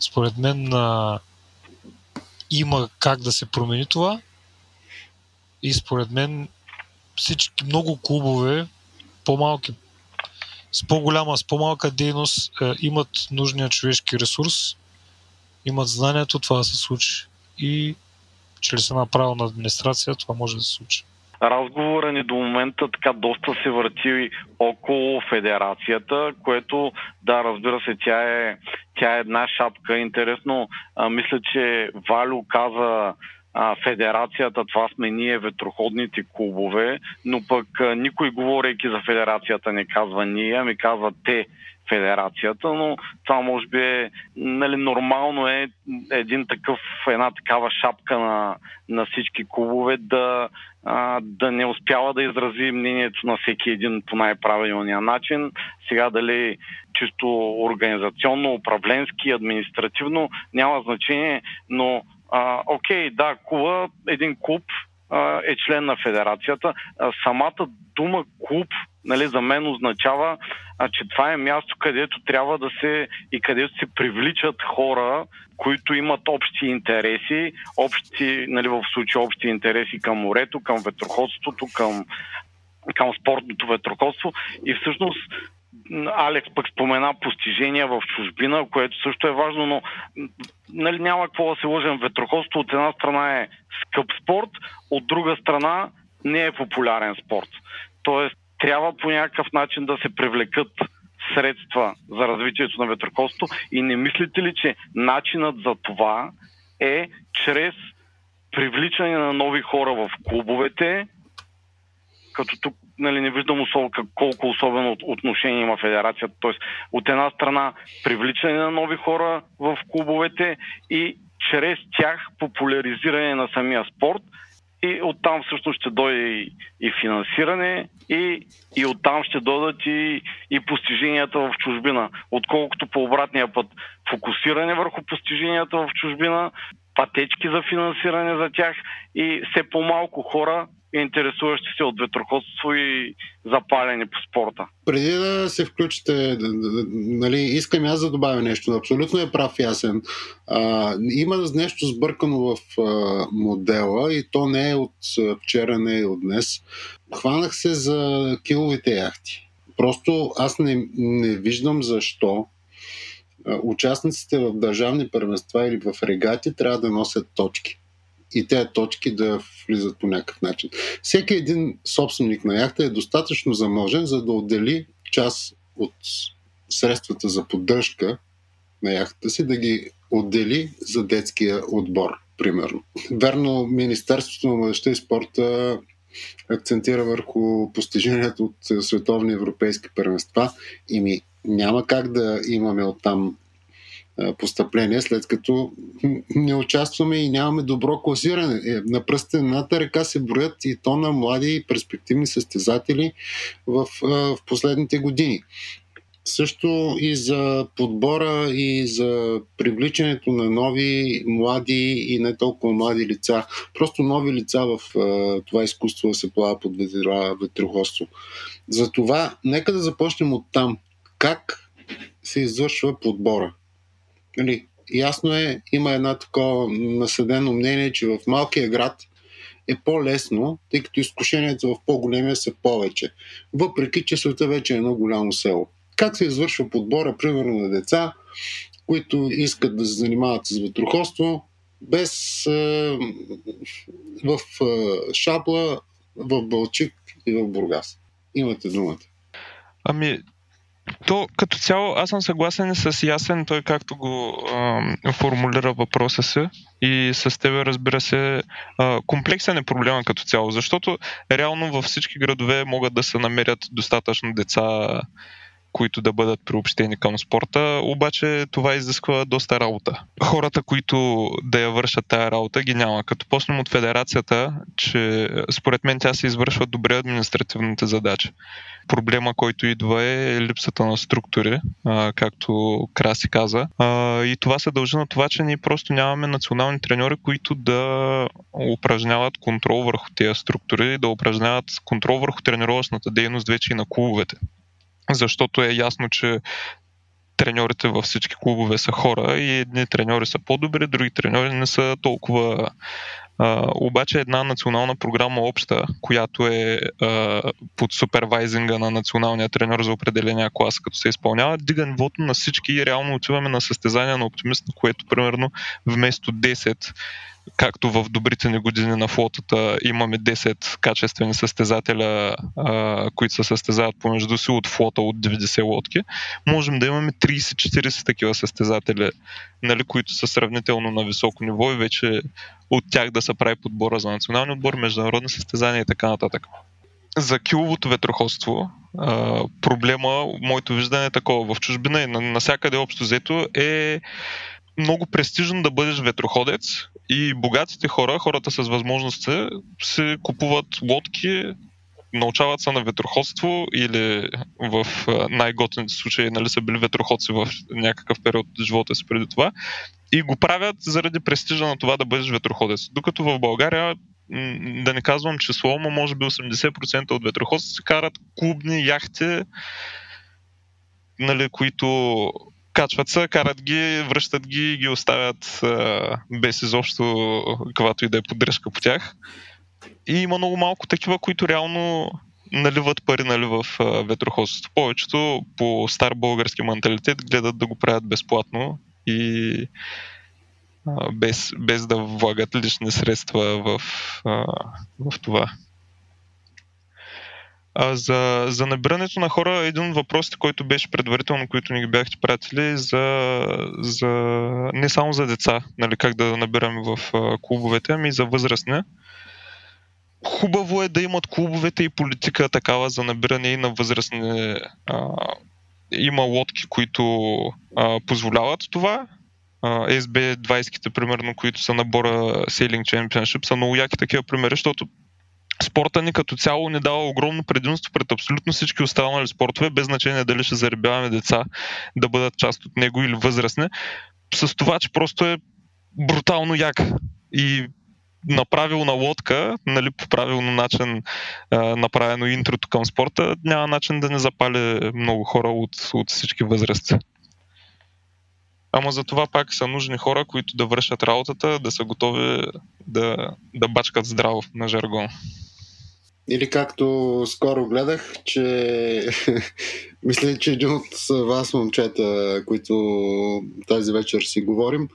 Според мен а, има как да се промени това и според мен всички много клубове, по-малки, с по-голяма, с по-малка дейност а, имат нужния човешки ресурс, имат знанието това да се случи и чрез една правилна администрация това може да се случи. Разговора ни до момента така доста се върти около федерацията, което да, разбира се, тя е, тя е една шапка. Интересно, а, мисля, че Валю каза а, федерацията, това сме ние ветроходните клубове, но пък а, никой, говорейки за федерацията, не казва ние, ами казва те федерацията, но това може би е, нали, нормално е един такъв, една такава шапка на, на всички клубове да да не успява да изрази мнението на всеки един по най-правилния начин. Сега дали чисто организационно, управленски, административно, няма значение, но а, окей, да, клуба, един клуб а, е член на федерацията. А, самата дума клуб, нали, за мен означава, а, че това е място, където трябва да се и където се привличат хора, които имат общи интереси, общи, нали, в случая общи интереси към морето, към ветроходството, към, към спортното ветроходство. И всъщност Алекс пък спомена постижения в чужбина, което също е важно, но нали, няма какво да се лъжем. Ветроходство от една страна е скъп спорт, от друга страна не е популярен спорт. Тоест, трябва по някакъв начин да се привлекат средства за развитието на ветроходство и не мислите ли, че начинът за това е чрез привличане на нови хора в клубовете, като тук, нали, не виждам особо, колко особено отношение има федерацията. Тоест, от една страна привличане на нови хора в клубовете и чрез тях популяризиране на самия спорт. И оттам всъщност ще дойде и, и финансиране, и, и оттам ще дойдат и, и постиженията в чужбина. Отколкото по обратния път фокусиране върху постиженията в чужбина, пътечки за финансиране за тях и все по-малко хора, интересуващи се от ветроходство и запалени по спорта. Преди да се включите, нали, искам аз да добавя нещо. Абсолютно е прав Ясен. А, има нещо сбъркано в а, модела и то не е от вчера, не е от днес. Хванах се за киловите яхти. Просто аз не, не виждам защо а, участниците в държавни първенства или в регати трябва да носят точки. И тези точки да влизат по някакъв начин. Всеки един собственик на яхта е достатъчно заможен, за да отдели част от средствата за поддръжка на яхтата си, да ги отдели за детския отбор, примерно. Верно, Министерството на младежта и спорта акцентира върху постижението от световни европейски първенства и ми няма как да имаме оттам постъпление, след като не участваме и нямаме добро класиране. На пръстената ръка се броят и то на млади и перспективни състезатели в, в последните години. Също и за подбора и за привличането на нови, млади и не толкова млади лица. Просто нови лица в това изкуство да се плава под ветроходство. Затова нека да започнем от там. Как се извършва подбора? Нали, ясно е, има една такова наследено мнение, че в малкия град е по-лесно, тъй като изкушенията в по-големия са повече. Въпреки, че света вече е едно голямо село. Как се извършва подбора, примерно на деца, които искат да се занимават с ветроходство, без е, в е, Шабла, в Балчик и в Бургас? Имате думата. Ами, то като цяло аз съм съгласен с Ясен, той както го а, формулира въпроса си, и с тебе, разбира се, а, комплексен е проблема като цяло, защото реално във всички градове могат да се намерят достатъчно деца, които да бъдат приобщени към спорта, обаче това изисква доста работа. Хората, които да я вършат тая работа, ги няма. Като почнем от федерацията, че според мен тя се извършва добре административните задачи. Проблема, който идва, е липсата на структури, както Краси каза. И това се дължи на това, че ние просто нямаме национални треньори, които да упражняват контрол върху тези структури, да упражняват контрол върху тренировъчната дейност вече и на клубовете. Защото е ясно, че треньорите във всички клубове са хора и едни треньори са по-добри, други треньори не са толкова. А, обаче една национална програма обща, която е а, под супервайзинга на националния треньор за определения клас, като се изпълнява, дига нивото на всички и реално отиваме на състезания на оптимист, което примерно вместо десет, както в добрите ни години на флотата, имаме десет качествени състезателя, а, които се състезават помежду си от флота от деветдесет лодки, можем да имаме трийсет-четирийсет такива състезатели, нали, които са сравнително на високо ниво и вече от тях да се прави подбора за националния отбор, международни състезания и така нататък. За киловото ветроходство а, проблема, моето виждане е такова, в чужбина и насякъде общо взето е много престижно да бъдеш ветроходец и богатите хора, хората с възможности, се купуват лодки, научават се на ветроходство или в най-готените случаи, нали, са били ветроходци в някакъв период от живота си преди това и го правят заради престижа на това да бъдеш ветроходец. Докато в България, да не казвам число, но може би осемдесет процента от ветроходците се карат клубни яхти, нали, които качват се, карат ги, връщат ги и ги оставят а, без изобщо каквато и да е поддръжка по тях. И има много малко такива, които реално наливат пари, нали, в а, ветроходството. Повечето по стар български менталитет гледат да го правят безплатно и а, без, без да влагат лични средства в, а, в това. За, за набирането на хора, един от въпросите, който беше предварително, които ни ги бяхте пратили, за, за не само за деца, нали, как да набираме в клубовете, ами и за възрастни. Хубаво е да имат клубовете и политика такава за набиране и на възрастни. А, има лодки, които а, позволяват това. Uh, Ес Би двайсет, примерно, които са на Бора Сейлинг Championship, са много яки такива примери, защото спорта ни като цяло ни дава огромно предимство пред абсолютно всички останали спортове, без значение дали ще заребяваме деца да бъдат част от него или възрастни, с това, че просто е брутално як и на правилна лодка, нали, по правилно начин а, направено интрото към спорта, няма начин да не запали много хора от, от всички възрасти. Ама за това пак са нужни хора, които да вършат работата, да са готови да, да бачкат здраво на жаргон. Или както скоро гледах, че мисля, че един от вас, момчета, които тази вечер си говорим,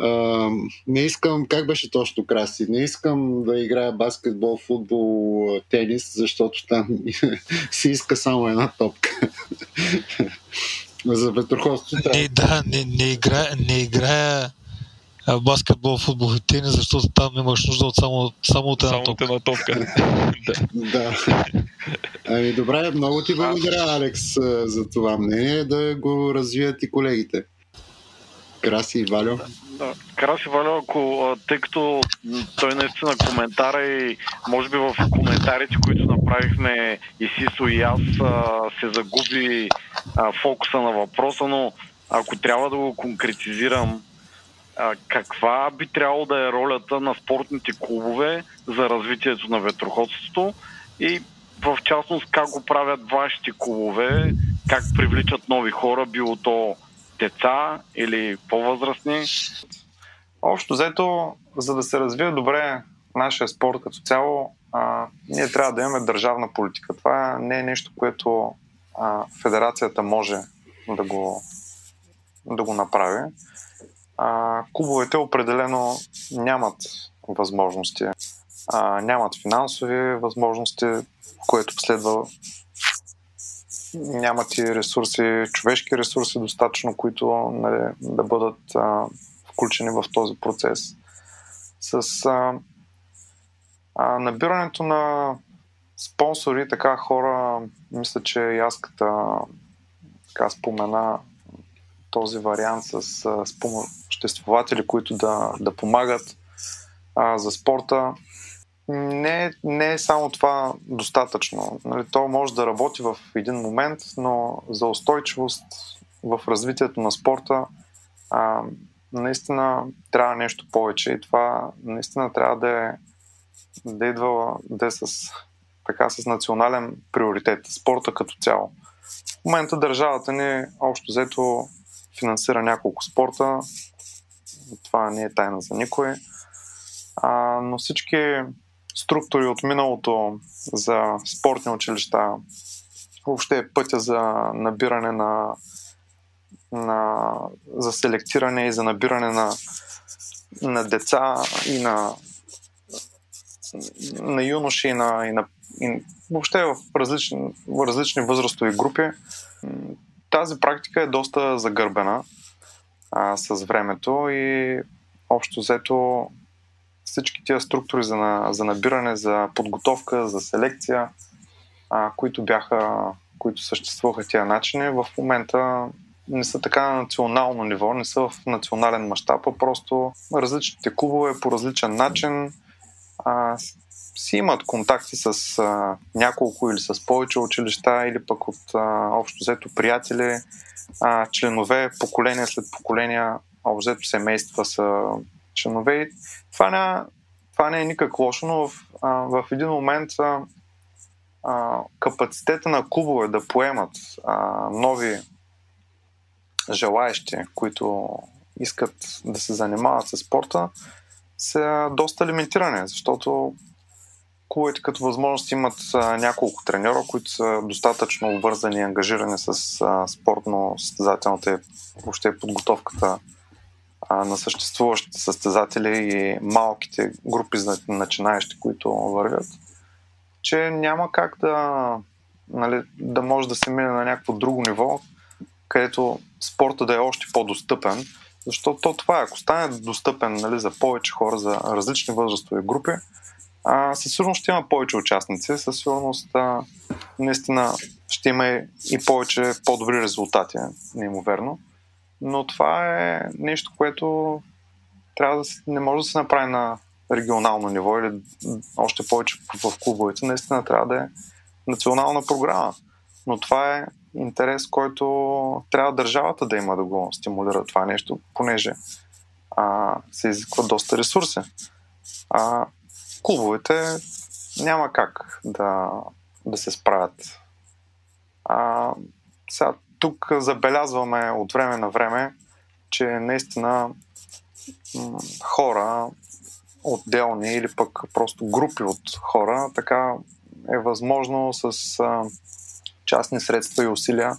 а, не искам, как беше точно, Краси, не искам да играя баскетбол, футбол, тенис, защото там се иска само една топка. За ветроходство трябва. Не, да, не, не, игра, не играя баскетбол, футбол и тенис, защото там имаш нужда от само, само от една топка. Само от една топка. Да. Ами добре, много ти благодаря, Алекс, за това мнение, да го развият и колегите. Краси и Валю. Да, Краси Валю, ако, тъй като той наистина коментара и може би в коментарите, които направихме и Сисо и аз, се загуби фокуса на въпроса, но ако трябва да го конкретизирам, каква би трябвало да е ролята на спортните клубове за развитието на ветроходството и в частност как го правят вашите клубове, как привличат нови хора, било то деца или по-възрастни. Общо взето, за да се развие добре нашия спорт като цяло, а, ние трябва да имаме държавна политика. Това не е нещо, което а, федерацията може да го, да го направи. А, клубовете определено нямат възможности, а, нямат финансови възможности, което следва. Нямат и ресурси, човешки ресурси достатъчно, които нали, да бъдат а, включени в този процес. С а, а, набирането на спонсори, така хора, мисля, че Яската така спомена този вариант с спомоществователи, които да, да помагат а, за спорта. Не, не е само това достатъчно. Нали, то може да работи в един момент, но за устойчивост в развитието на спорта а, наистина трябва нещо повече и това наистина трябва да е, да идва да е с, така, с национален приоритет. Спорта като цяло. В момента държавата ни общо взето финансира няколко спорта. Това не е тайна за никой. А, но всички структури от миналото за спортни училища, въобще е пътя за набиране на, на за селектиране и за набиране на, на деца и на, на юноши и на, и на и въобще в различни, в различни възрастови групи. Тази практика е доста загърбена а, с времето и общо взето всички тия структури за, на, за набиране, за подготовка, за селекция, а, които бяха, които съществуваха тия начини, в момента не са така на национално ниво, не са в национален мащаб, а просто различните клубове по различен начин а, си имат контакти с а, няколко или с повече училища, или пък от а, общо взето приятели, а, членове, поколения след поколения, общо взето семейства са членове. Това не, това не е никак лошо, но в, а, в един момент а, а, капацитета на клубове да поемат а, нови желаещи, които искат да се занимават със спорта, са доста лимитирани, защото клубовете като възможност имат а, няколко треньора, които са достатъчно обвързани и ангажирани с а, спортно-състезателната и въобще подготовката на съществуващите състезатели и малките групи начинаещи, които вървят, че няма как да, нали, да може да се мине на някакво друго ниво, където спорта да е още по-достъпен, защото това, ако стане достъпен нали, за повече хора, за различни възрастови групи, а, със сигурност ще има повече участници, със сигурност а, наистина ще има и повече по-добри резултати, неимоверно. Но това е нещо, което трябва да се, не може да се направи на регионално ниво или още повече в клубовете. Наистина трябва да е национална програма. Но това е интерес, който трябва държавата да има да го стимулира това нещо, понеже а, се изискват доста ресурси. А клубовете няма как да, да се справят. А, сега тук забелязваме от време на време, че наистина м- хора отделни или пък просто групи от хора, така е възможно с а, частни средства и усилия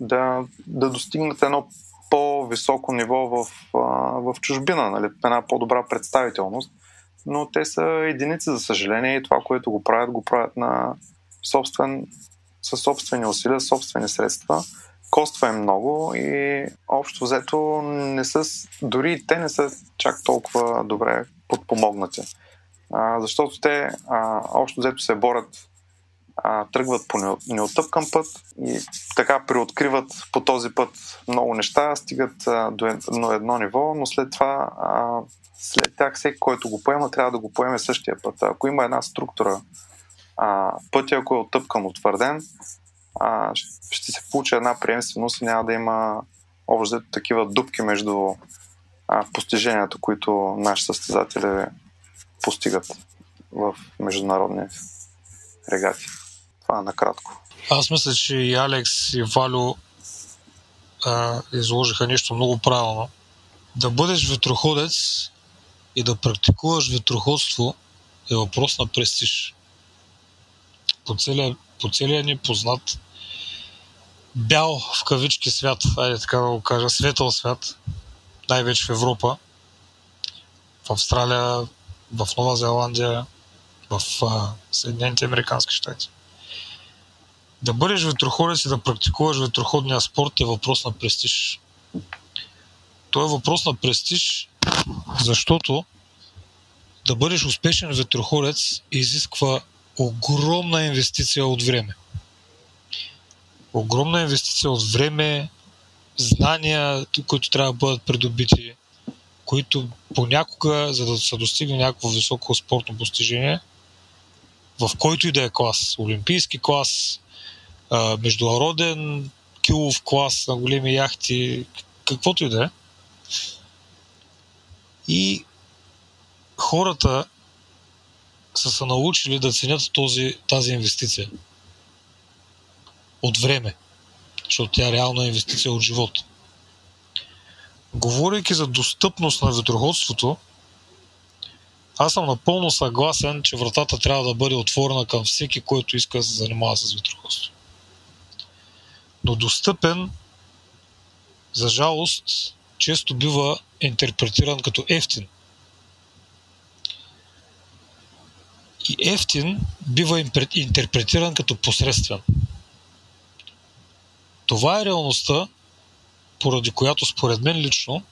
да, да достигнат едно по-високо ниво в, а, в чужбина, нали? Една по-добра представителност, но те са единици за съжаление и това, което го правят, го правят на собствен със собствени усилия, собствени средства, коства е много и общо взето не са, дори и те не са чак толкова добре подпомогнати. А, защото те а, общо взето се борят, а, тръгват по неотъпкан път и така приоткриват по този път много неща, стигат а, до едно, едно ниво, но след това а, след тях всеки, който го поема, трябва да го поеме същия път. Ако има една структура, А, пътя, ако е оттъпкан, утвърден, а, ще се получи една приемственост и няма да има общо такива дупки между а, постиженията, които наши състезатели постигат в международни регати. Това е накратко. Аз мисля, че и Алекс и Валю а, изложиха нещо много правилно. Да бъдеш ветроходец и да практикуваш ветроходство е въпрос на престиж. По целия, по целия ни познат бял в кавички свят, айде така да го кажа, светъл свят, най-вече в Европа, в Австралия, в Нова Зеландия, в а, Съединените американски щати. Да бъдеш ветроходец и да практикуваш ветроходния спорт е въпрос на престиж. Той е въпрос на престиж, защото да бъдеш успешен ветроходец изисква огромна инвестиция от време. Огромна инвестиция от време, знания, които трябва да бъдат придобити, които понякога, за да се достигне някакво високо спортно постижение, в който и да е клас, олимпийски клас, международен килов клас на големи яхти, каквото и да е. И хората са се научили да ценят този, тази инвестиция от време, защото тя е реална инвестиция от живота. Говорейки за достъпност на ветроходството, аз съм напълно съгласен, че вратата трябва да бъде отворена към всеки, който иска да се занимава с ветроходство. Но достъпен, за жалост, често бива интерпретиран като евтин. И евтин бива интерпретиран като посредствен. Това е реалността, поради която според мен лично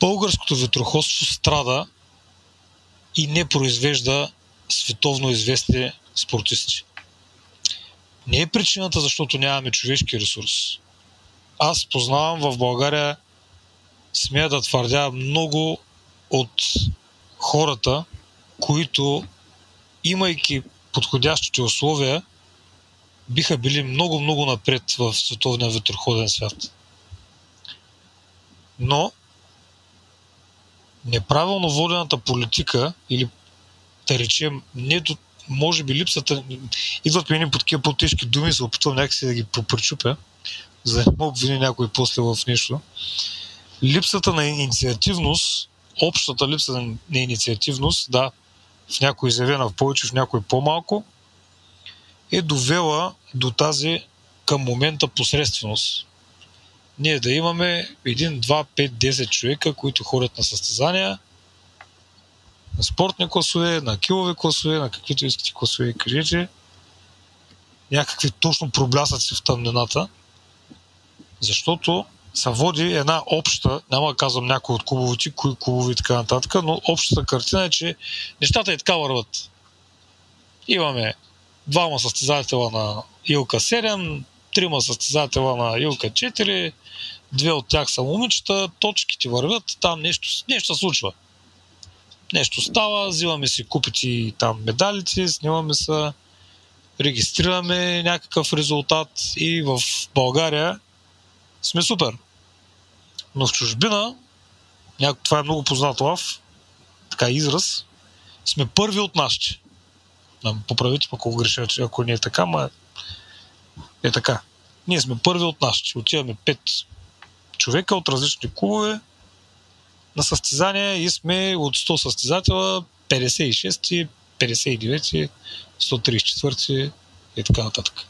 българското ветроходство страда и не произвежда световно известни спортисти. Не е причината, защото нямаме човешки ресурс. Аз познавам в България, смея да твърдя, много от хората, които, имайки подходящите условия, биха били много-много напред в световния ветроходен свят. Но неправилно водената политика, или да речем, не до, може би липсата, идват ми едни под такива по-тежки думи, се опитвам някакси да ги попречупя, за да не обвини някой после в нещо. Липсата на инициативност, общата липса на инициативност, да, в някой изявена в повече, в някой по-малко, е довела до тази към момента посредственост. Ние да имаме едно, два, пет, десет човека, които ходят на състезания, на спортни класове, на килови класове, на каквито искате класове, кажете, някакви точно проблясъци в тъмнината, защото се води една обща, няма да казвам някои от клубовите, кои клубови и така нататък, но общата картина е, че нещата и така върват. Имаме двама състезателя на Илка седем, трима състезателя на Илка четири, две от тях са момичета, точките вървят, там нещо, нещо случва. Нещо става, взимаме си купите там медалите, снимаме се, регистрираме някакъв резултат и в България сме супер. Но в чужбина, това е много познат лав, така израз, сме първи от нашите. Поправите, ако греша, ако не е така, ма е така. Ние сме първи от нас, че отиваме пет човека от различни клубове на състезания и сме от сто състезателя петдесет и шести, петдесет и девети, сто тридесет и четвърти и така нататък.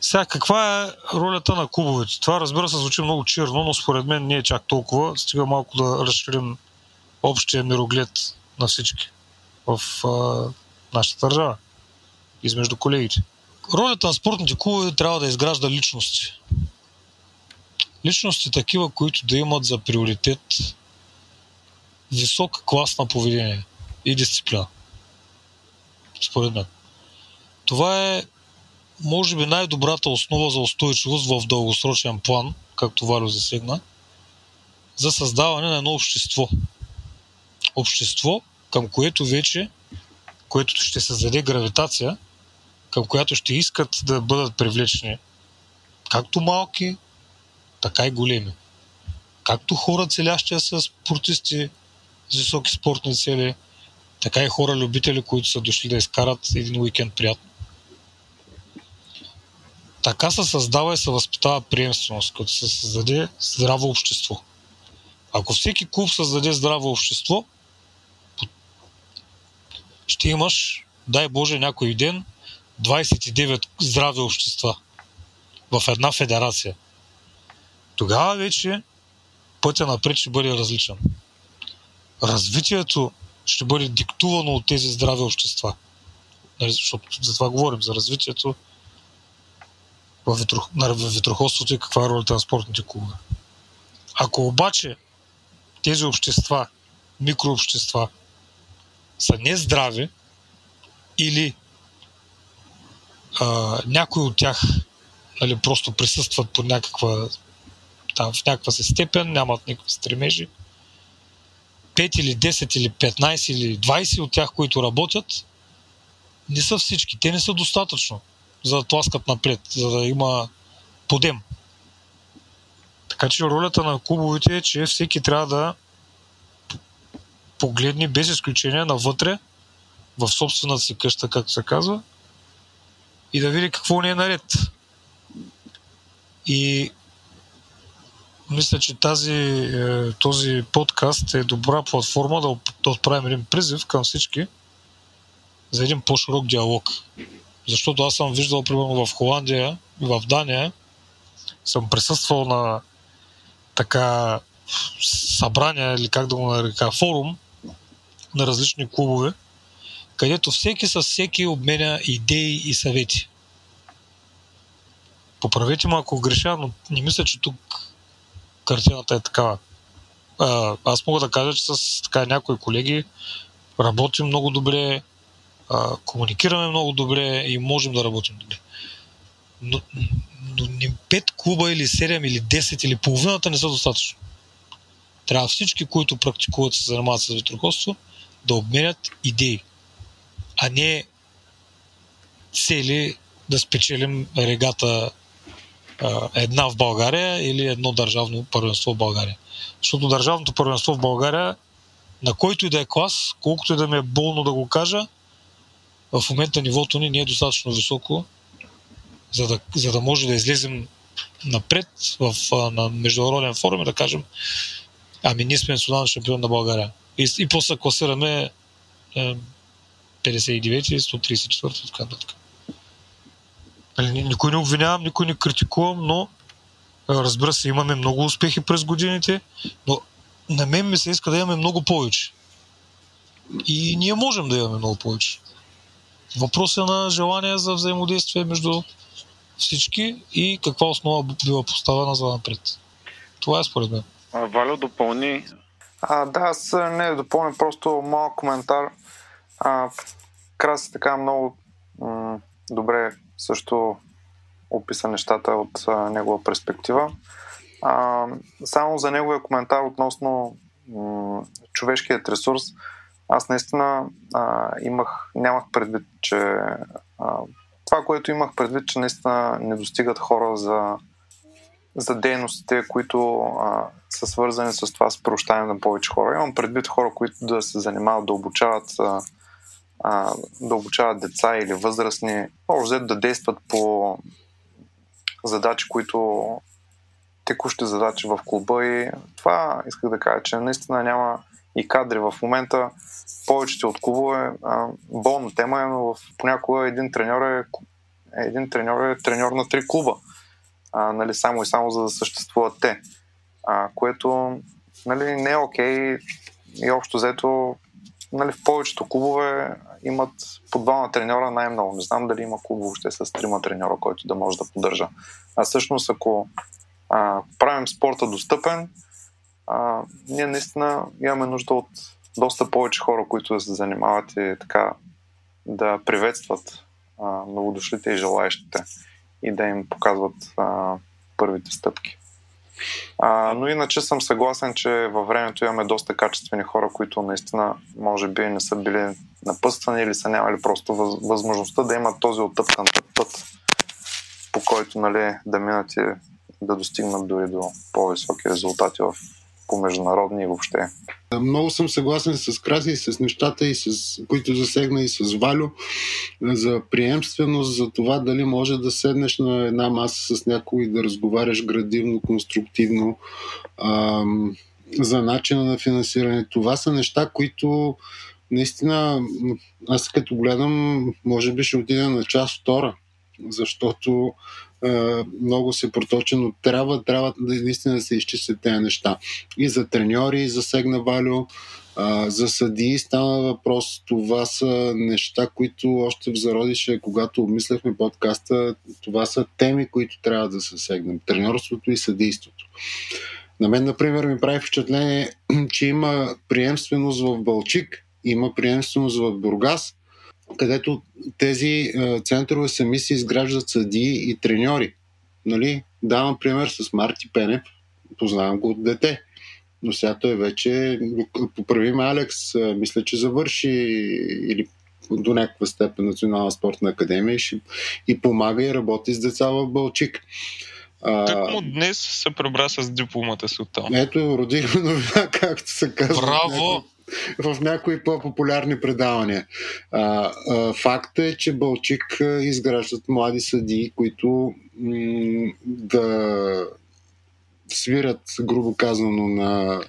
Сега, каква е ролята на клубовете? Това, разбира се, звучи много черно, но според мен не е чак толкова. Стига малко да разширим общия мироглед на всички в а, нашата държава, измежду колегите. Ролята на спортните клубове трябва да изгражда личности. Личности такива, които да имат за приоритет висок клас на поведение и дисциплина. Според мен. Това е, може би, най-добрата основа за устойчивост в дългосрочен план, както Валю засегна, за създаване на едно общество. Общество, към което вече, което ще създаде гравитация, към която ще искат да бъдат привлечени както малки, така и големи. Както хора, целящи са спортисти с високи спортни цели, така и хора, любители, които са дошли да изкарат един уикенд приятно. Така се създава и се възпитава приемственост, като се създаде здраво общество. Ако всеки клуб създаде здраво общество, ще имаш, дай Боже, някой ден двадесет и девет здрави общества в една федерация. Тогава вече пътя напред ще бъде различен. Развитието ще бъде диктувано от тези здрави общества. Защото за това говорим, за развитието в ветроходството и каква е ролята на спортните клубове. Ако обаче тези общества, микрообщества, са нездрави или а, някои от тях, нали, просто присъстват по някаква, там, в някаква си степен, нямат никакви стремежи, пет или десет или петнадесет или двадесет от тях, които работят, не са всички. Те не са достатъчно, за да тласкат напред, за да има подем. Така че ролята на клубовете е, че всеки трябва да погледни без изключение навътре, в собствената си къща, както се казва, и да види какво не е наред. И мисля, че тази, този подкаст е добра платформа да, да отправим един призив към всички за един по-широк диалог. Защото аз съм виждал, примерно, в Холандия и в Дания, съм присъствал на така събрания, или как да го нарека, форум на различни клубове, където всеки със всеки обменя идеи и съвети. Поправете ме, ако греша, но не мисля, че тук картината е такава. А, аз мога да кажа, че с така някои колеги работим много добре, а, комуникираме много добре и можем да работим добре. Но, но не пет клуба или седем или десет или половината не са достатъчно. Трябва всички, които практикуват и се занимават с ветроходство, да обменят идеи, а не цели да спечелим регата а, една в България или едно държавно първенство в България. Защото държавното първенство в България, на който и да е клас, колкото и да ми е болно да го кажа, в момента нивото ни не е достатъчно високо, за да, за да може да излезем напред в, на международен форум и да кажем: ами ние сме национален шампион на България. И, и после класираме е, петдесет и девет, сто тридесет и четири, така нататък. Никой не обвинявам, никой не критикувам, но разбира се, имаме много успехи през годините, но на мен ми се иска да имаме много повече. И ние можем да имаме много повече. Въпросът е на желание за взаимодействие между всички и каква основа била поставена за напред. Това е според мен. Валю, допълни. А, да, аз не допълня, просто малък коментар. А, Краси така много м- добре също описа нещата от а, негова перспектива. А, само за неговия коментар относно м- човешкият ресурс, аз наистина а, имах, нямах предвид, че а, това, което имах предвид, че наистина не достигат хора за, за дейностите, които а, са свързани с това спрощане на повече хора. Имам предвид хора, които да се занимават, да обучават, а, да обучават деца или възрастни, може да действат по задачи, които текущи задачи в клуба, и това исках да кажа, че наистина няма и кадри. В момента повечето от клубове, а, болна тема е, но в понякога един треньор е, един треньор е треньор на три клуба, а, нали, само и само за да съществуват те, а, което, нали, не е окей, и общо взето, нали, в повечето клубове имат по двама треньора най-много. Не знам дали има клуб въобще с трима треньора, който да може да поддържа. А всъщност, ако а, правим спорта достъпен, а, ние наистина имаме нужда от доста повече хора, които да се занимават и така да приветстват а, новодошлите и желаещите и да им показват а, първите стъпки. А, но иначе съм съгласен, че във времето имаме доста качествени хора, които наистина може би не са били напъствани или са нямали просто въз, възможността да имат този оттъпкан път, по който, нали, да минат и да достигнат дори до по-високи резултати в, по международни и въобще Много съм съгласен с Краси, с нещата, и с които засегна, и с Валю, за приемственост, за това дали може да седнеш на една маса с някой и да разговаряш градивно, конструктивно, ам, за начина на финансиране. Това са неща, които наистина, аз като гледам, може би ще отида на част втора, защото много се проточи, но трябва, трябва наистина да се изчистят тези неща. И за треньори, и за сегна Валю, за съдии стана въпрос. Това са неща, които още в зародише, когато обмисляхме подкаста, това са теми, които трябва да се сегнем. Треньорството и съдийството. На мен, например, ми прави впечатление, че има приемственост в Балчик, има приемственост в Бургас, където тези е, центрове сами се изграждат съдии и треньори. Нали? Давам пример с Марти Пенев, познавам го от дете, но сега той вече, поправим Алекс, е, мисля, че завърши или до някаква степен Национална спортна академия и, ще, и помага и работи с деца в Балчик. Тъкмо днес се прибра с дипломата си оттам. Ето, родих новина, както се казва. Браво! В някои по-популярни предавания. А, а, факт е, че Балчик изграждат млади съдии, които м- да свирят, грубо казано, на,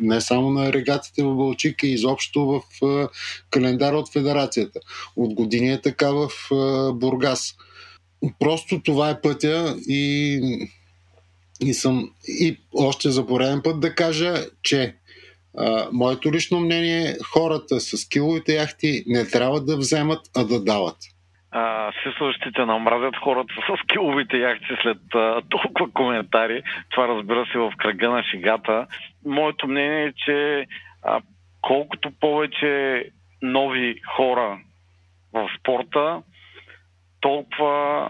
не само на регатите в Балчик, а изобщо в а, календара от федерацията. От години е така в а, Бургас. Просто това е пътя и, и съм и още за пореден път да кажа, че Uh, моето лично мнение, хората с киловите яхти не трябва да вземат, а да дават. Uh, Слушателите намразят хората с киловите яхти след uh, толкова коментари. Това, разбира се, в кръга на шегата. Моето мнение е, че uh, колкото повече нови хора в спорта, толкова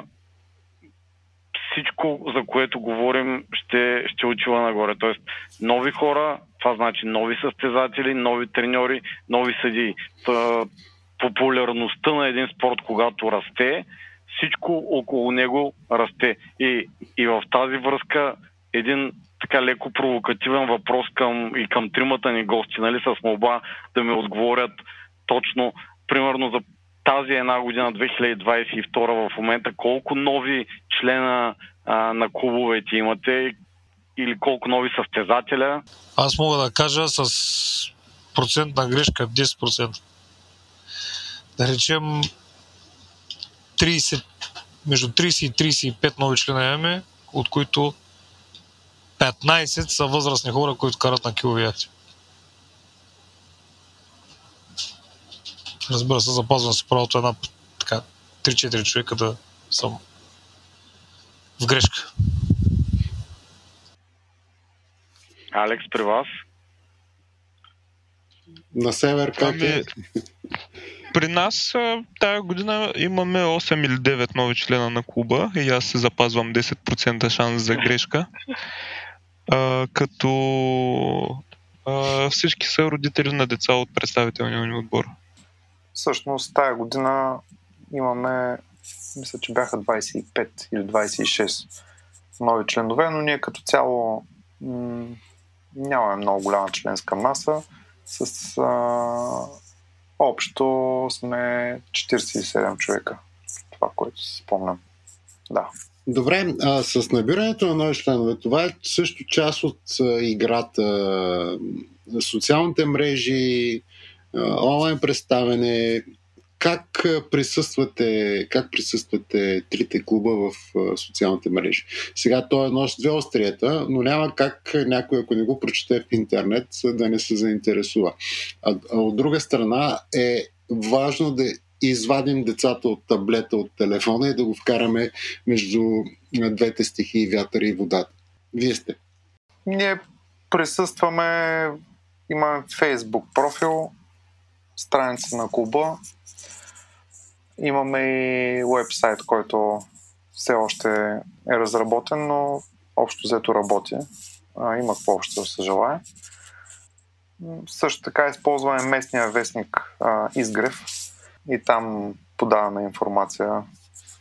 всичко, за което говорим, ще, ще отива нагоре. Тоест, нови хора, това значи нови състезатели, нови треньори, нови съдии. Та, популярността на един спорт, когато расте, всичко около него расте. И, и в тази връзка един така леко провокативен въпрос към, и към тримата ни гости, нали, с молба да ми отговорят точно, примерно за тази една година, две хиляди двадесет и втора, в момента, колко нови члена а, на клубовете имате или колко нови състезателя? Аз мога да кажа с процентна грешка десет процента. Да речем тридесет, между тридесет и тридесет и пет нови члена имаме, от които петнадесет са възрастни хора, които карат на киловияти. Разбира се, запазвам се правото една така три-четири човека да съм в грешка. Алекс, при вас? На север как е? При нас тая година имаме осем или девет нови члена на клуба и аз се запазвам десет процента шанс за грешка. А, като а, всички са родители на деца от представителния ни отбор. Всъщност тая година имаме, мисля, че бяха двадесет и пет или двадесет и шест нови членове, но ние като цяло м- нямаме много голяма членска маса. С а, общо сме четиридесет и седем човека. Това, което си спомням. Да. Добре, а с набирането на нови членове, това е също част от а, играта, социалните мрежи, онлайн представяне. Как присъствате, как присъствате трите клуба в социалните мрежи? Сега той е нож две остриета, но няма как някой, ако не го прочете в интернет, да не се заинтересува. А, а от друга страна е важно да извадим децата от таблета, от телефона и да го вкараме между двете стихии, вятъра и водата. Вие сте? Ние присъстваме, имаме Facebook профил, страница на клуба. Имаме и уебсайт, който все още е разработен, но общо взето работи. Има какво общо да се желае. Също така използваме местния вестник а, Изгрев и там подаваме информация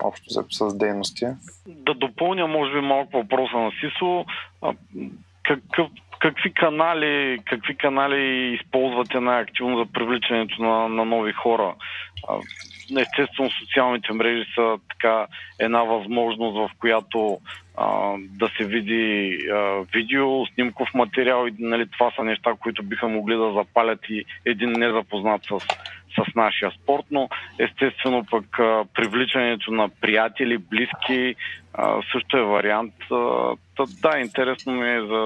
общо взето с дейности. Да допълня, може би, малко въпроса на Сисо. Какъв, Какви канали, какви канали използвате най-активно за привличането на, на нови хора? Естествено, социалните мрежи са така една възможност, в която а, да се види а, видео, снимков материал и нали, това са неща, които биха могли да запалят и един незапознат с, с нашия спорт, но естествено пък а, привличането на приятели, близки а, също е вариант. А, да, интересно ми е за,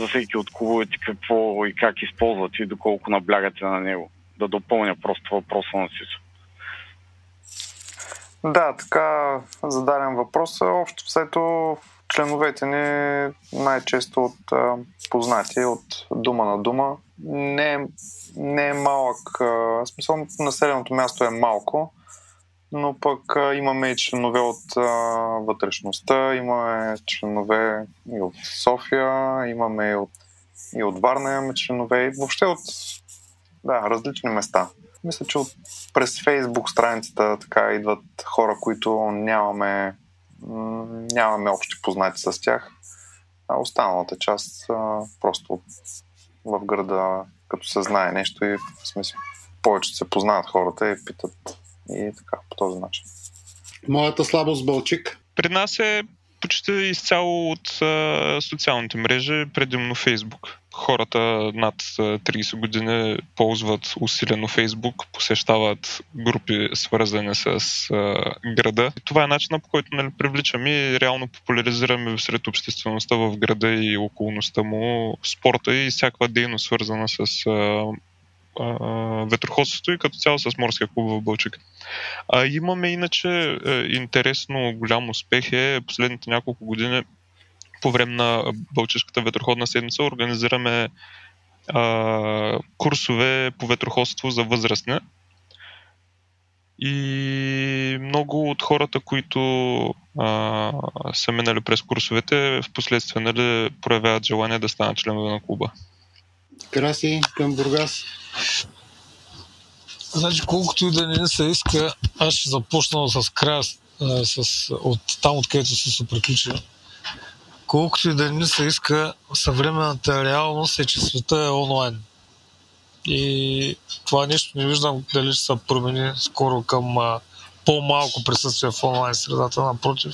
за всеки от клубовете какво и как използвате и доколко наблягате на него. Да допълня просто въпроса на Сисо. Да, така зададен въпрос. Общо всето членовете ни най-често от а, познати, от дума на дума. Не, не е малък, а, смисъл населеното място е малко, но пък а, имаме и членове от а, вътрешността, имаме членове и от София, имаме и от, и от Варна, имаме членове и въобще от да, различни места. Мисля, че от, през Фейсбук страницата така идват хора, които нямаме, нямаме общи познати с тях. А останалата част а, просто в града, като се знае нещо и в смисъл, повече се познават хората и питат и така по този начин. Моята слабост Балчик? При нас е почти изцяло от а, социалните мрежи, предимно Фейсбук. Хората над трийсет години ползват усилено Фейсбук, посещават групи, свързани с а, града. И това е начинът, по който нали, привличаме и реално популяризираме сред обществеността в града и околността му спорта и всякаква дейност, свързана с а, ветроходството и като цяло с Морския клуб в Балчик. А, имаме иначе интересно голям успех е последните няколко години по време на Балчишката ветроходна седмица организираме а, курсове по ветроходство за възрастни и много от хората, които а, са минали през курсовете в последствие нали, проявяват желание да станат членове на клуба. Краси към Бургас. Значи, колкото и да не се иска, аз ще започна с края, с, от там, откъдето се се приключи. Колкото и да не се иска, съвременната реалност е, че света е онлайн. И това нещо не виждам дали ще се промени скоро към а, по-малко присъствие в онлайн средата. Напротив,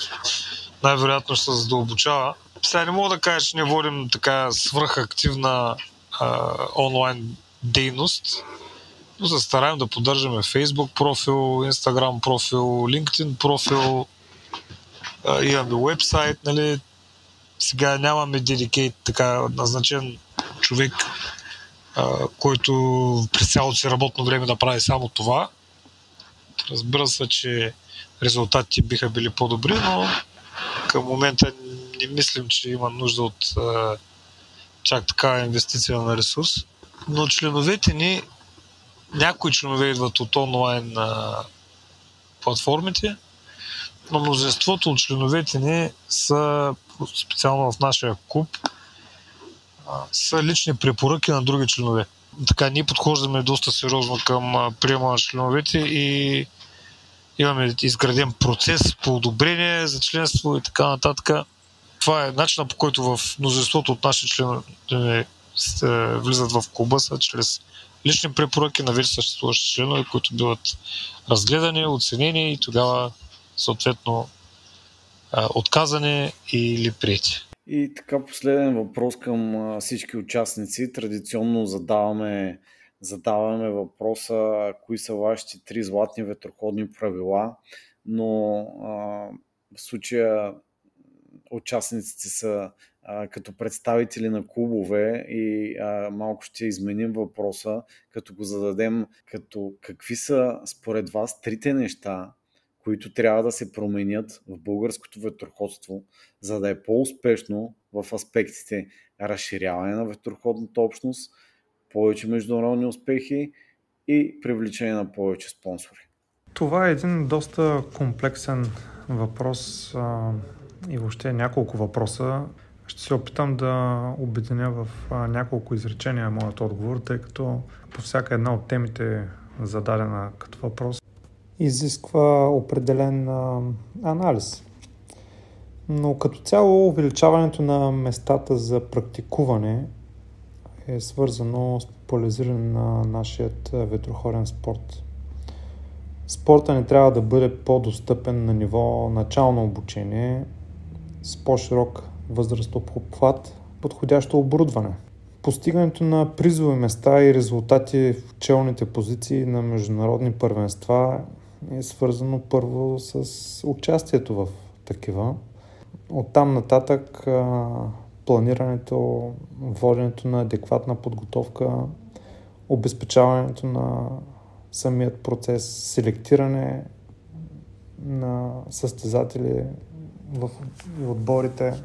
най-вероятно ще се задълбочава. Сега не мога да кажа, че не водим така свръхактивна а, онлайн дейност, но се стараем да поддържаме Facebook профил, Instagram профил, LinkedIn профил, а, имаме уебсайт, нали. Сега нямаме дедикейт, така назначен човек, а, който през цялото си работно време да прави само това. Разбира се, че резултатите биха били по-добри, но към момента не мислим, че има нужда от а, чак така инвестиция на ресурс. Но членовете ни, някои членове идват от онлайн а, платформите, но множеството от членовете ни са специално в нашия клуб са лични препоръки на други членове. Така ние подхождаме доста сериозно към приема на членовете и имаме изграден процес по одобрение за членство и така нататък. Това е начинът, по който в множеството от нашите членове влизат в клуба са чрез лични препоръки на вече съществуващи членове, които биват разгледани, оценени и тогава съответно отказане или прияти. И така последен въпрос към всички участници. Традиционно задаваме, задаваме въпроса кои са вашите три златни ветроходни правила, но а, в случая участниците са а, като представители на клубове и а, малко ще изменим въпроса, като го зададем като какви са според вас трите неща, които трябва да се променят в българското ветроходство, за да е по-успешно в аспектите разширяване на ветроходната общност, повече международни успехи и привличане на повече спонсори. Това е един доста комплексен въпрос а, и въобще няколко въпроса. Ще се опитам да обединя в а, няколко изречения моят отговор, тъй като по всяка една от темите зададена като въпрос изисква определен а, анализ. Но като цяло увеличаването на местата за практикуване е свързано с популяризиране на нашия ветроходен спорт. Спорта не трябва да бъде по-достъпен на ниво начално обучение с по-широк възрастов обхват, подходящо оборудване. Постигането на призови места и резултати в челните позиции на международни първенства е свързано първо с участието в такива. Оттам нататък планирането, воденето на адекватна подготовка, обезпечаването на самият процес, селектиране на състезатели в отборите.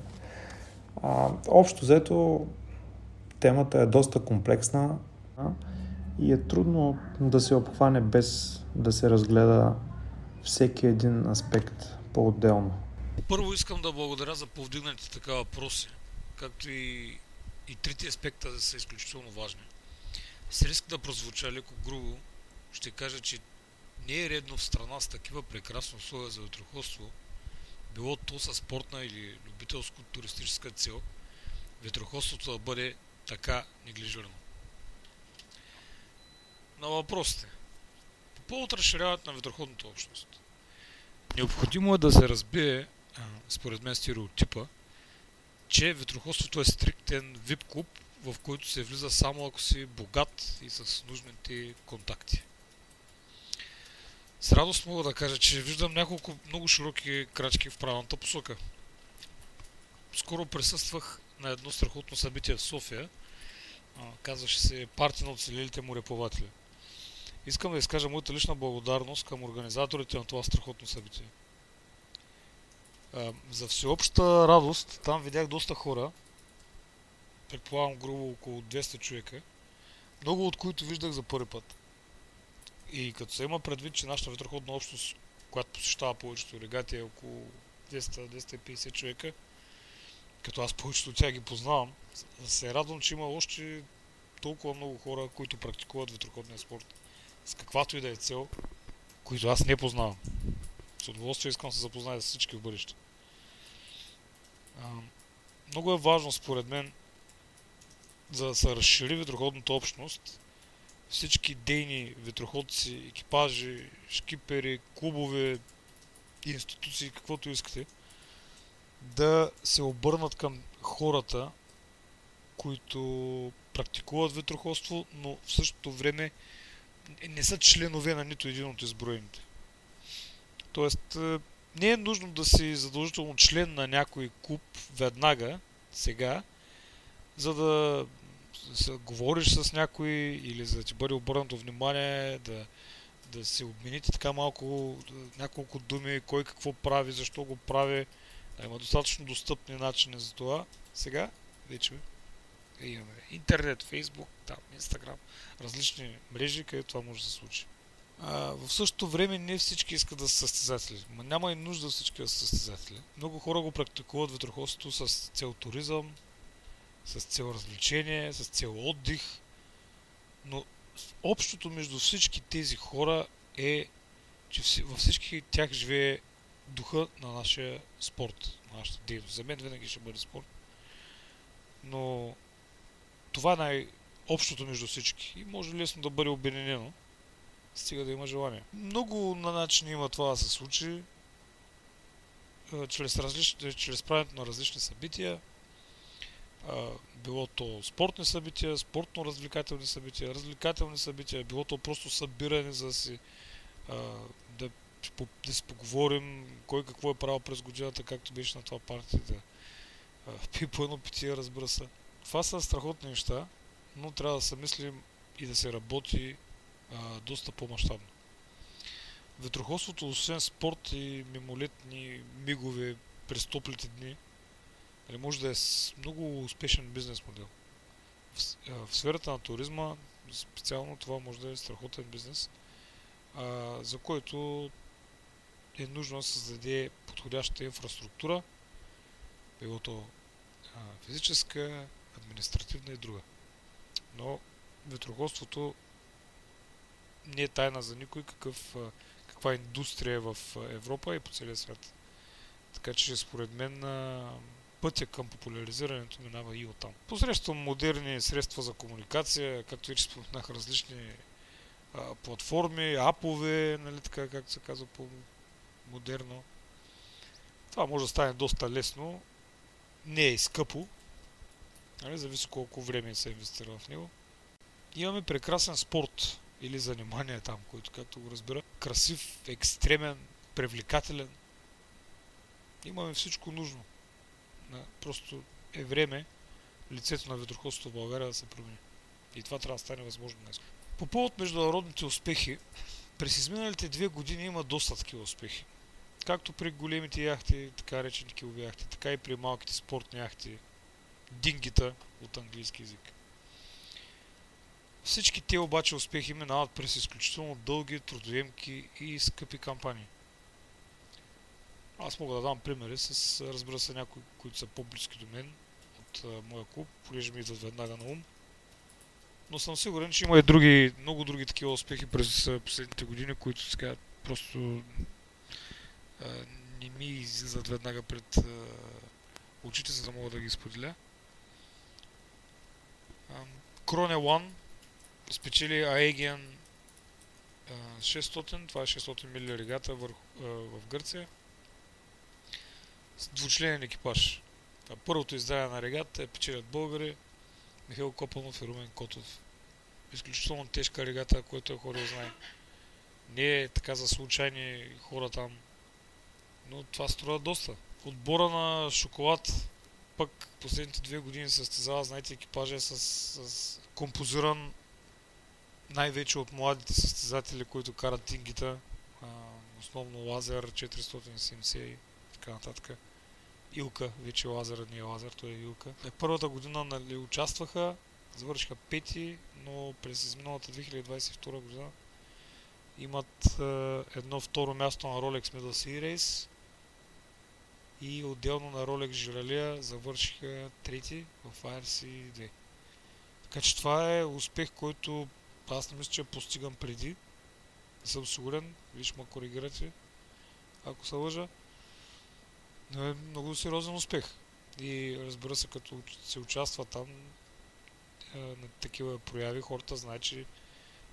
А, общо взето темата е доста комплексна и е трудно да се обхване без да се разгледа всеки един аспект по-отделно. Първо искам да благодаря за повдигнатите така въпроси, както и, и трите аспекта са изключително важни. С риск да прозвуча леко грубо, ще кажа, че не е редно в страна с такива прекрасни условия за ветроходство, било то със спортна или любителско-туристическа цел, ветроходството да бъде така неглижирано. На въпросите. По повод разширяването на ветроходната общност. Необходимо е да се разбие, според мен, стереотипа, че ветроходството е стриктен ви ай пи клуб, в който се влиза само ако си богат и с нужните контакти. С радост мога да кажа, че виждам няколко много широки крачки в правилната посока. Скоро присъствах на едно страхотно събитие в София, казваше се "Парти на оцелелите мореплаватели". Искам да изкажа моята лична благодарност към организаторите на това страхотно събитие. За всеобща радост там видях доста хора, предполагам грубо около двеста човека, много от които виждах за първи път. И като се има предвид, че нашата ветроходна общност, която посещава повечето регати, е около двеста до двеста и петдесет човека, като аз повечето от тях ги познавам, се радвам, че има още толкова много хора, които практикуват ветроходния спорт с каквато и да е цел, които аз не познавам. С удоволствие искам да се запозная с всички в бъдеще. Много е важно, според мен, за да се разшири ветроходната общност, всички дейни ветроходци, екипажи, шкипери, клубове, институции, каквото искате, да се обърнат към хората, които практикуват ветроходство, но в същото време не са членове на нито един от изброените. Тоест, не е нужно да си задължително член на някой клуб веднага, сега, за да се говориш с някой или за да ти бъде обърнато внимание, да, да се обмените така малко няколко думи, кой какво прави, защо го прави. Да, има достатъчно достъпни начини за това. Сега вече имаме интернет, Фейсбук, там, Инстаграм, различни мрежи, където това може да се случи. А, в същото време не всички искат да са състезатели. Ма няма и нужда всички да са състезатели. Много хора го практикуват ветроходството с цел туризъм, с цел развлечение, с цел отдих, но общото между всички тези хора е, че във всички тях живее духа на нашия спорт, на нашата дейност. За мен винаги ще бъде спорт, но това е най-общото между всички и може лесно да бъде обединено, стига да има желание. Много на начини има това да се случи, чрез, различни, чрез правенето на различни събития, било то спортни събития, спортно-развлекателни събития, развлекателни събития, било то просто събиране, за да си, да, да си поговорим кой какво е правил през годината, както беше на това партия, да пи по едно питие, разбира се. Това са страхотни неща, но трябва да се мислим и да се работи а, доста по-мащабно. Ветроходството, освен спорт и мимолетни мигове през топлите дни, може да е много успешен бизнес модел. В, в сферата на туризма, специално това може да е страхотен бизнес, а, за който е нужно да създаде подходяща инфраструктура, било то а, физическа, административна и друга. Но ветроходството не е тайна за никой какъв, а, каква индустрия е в Европа и по целия свят. Така че според мен пътя към популяризирането минава и оттам. Посредством модерни средства за комуникация, както и че споменах различни а, платформи, апове, нали, така, както се казва по-модерно. Това може да стане доста лесно, не е скъпо, нали, зависи колко време се инвестира в него. Имаме прекрасен спорт или занимание там, който, както го разбира, красив, екстремен, привлекателен. Имаме всичко нужно. Просто е време лицето на ветроходството в България да се промени. И това трябва да стане възможно днес. По повод международните успехи, през изминалите две години има доста такива успехи. Както при големите яхти, така речени килови яхти, така и при малките спортни яхти, дингита от английски език. Всички те обаче успехи минават през изключително дълги, трудоемки и скъпи кампании. Аз мога да дам примери с, разбира се, някои, които са по-близки до мен от а, моя клуб, понеже ми идват веднага на ум. Но съм сигурен, че има и други, много други такива успехи през последните години, които сега просто а, не ми излизат веднага пред а, очите, за да мога да ги споделя. Кроне One спечели Aegean а, шестстотин, това е шестстотин мили регата върху, а, в Гърция. Двучленен екипаж. Първото издание на регата е печелят българи Михаил Копанов и Румен Котов. Изключително тежка регата, която е хора знае. Не е така за случайни хора там, но това струва доста. Отбора на Шоколад пък последните две години състезава, знаете, екипажа с, с композиран най-вече от младите състезатели, които карат тингита, а, основно Лазер четиристотин и седемдесет и така нататък. Илка, вече Лазера не е Лазер, той е Илка. Първата година, нали, участваха, завършиха пети, но през изминалата две хиляди двадесет и втора година имат е, едно второ място на Rolex Middle Sea Race и отделно на Rolex Жиралия завършиха трети в Ай Ар Си две. Така че това е успех, който аз не мисля, че постигам преди. Не съм сигурен, виж ма коригирате, ако се лъжа. Но е много сериозен успех и разбира се, като се участва там е, на такива прояви, хората знаят, че е,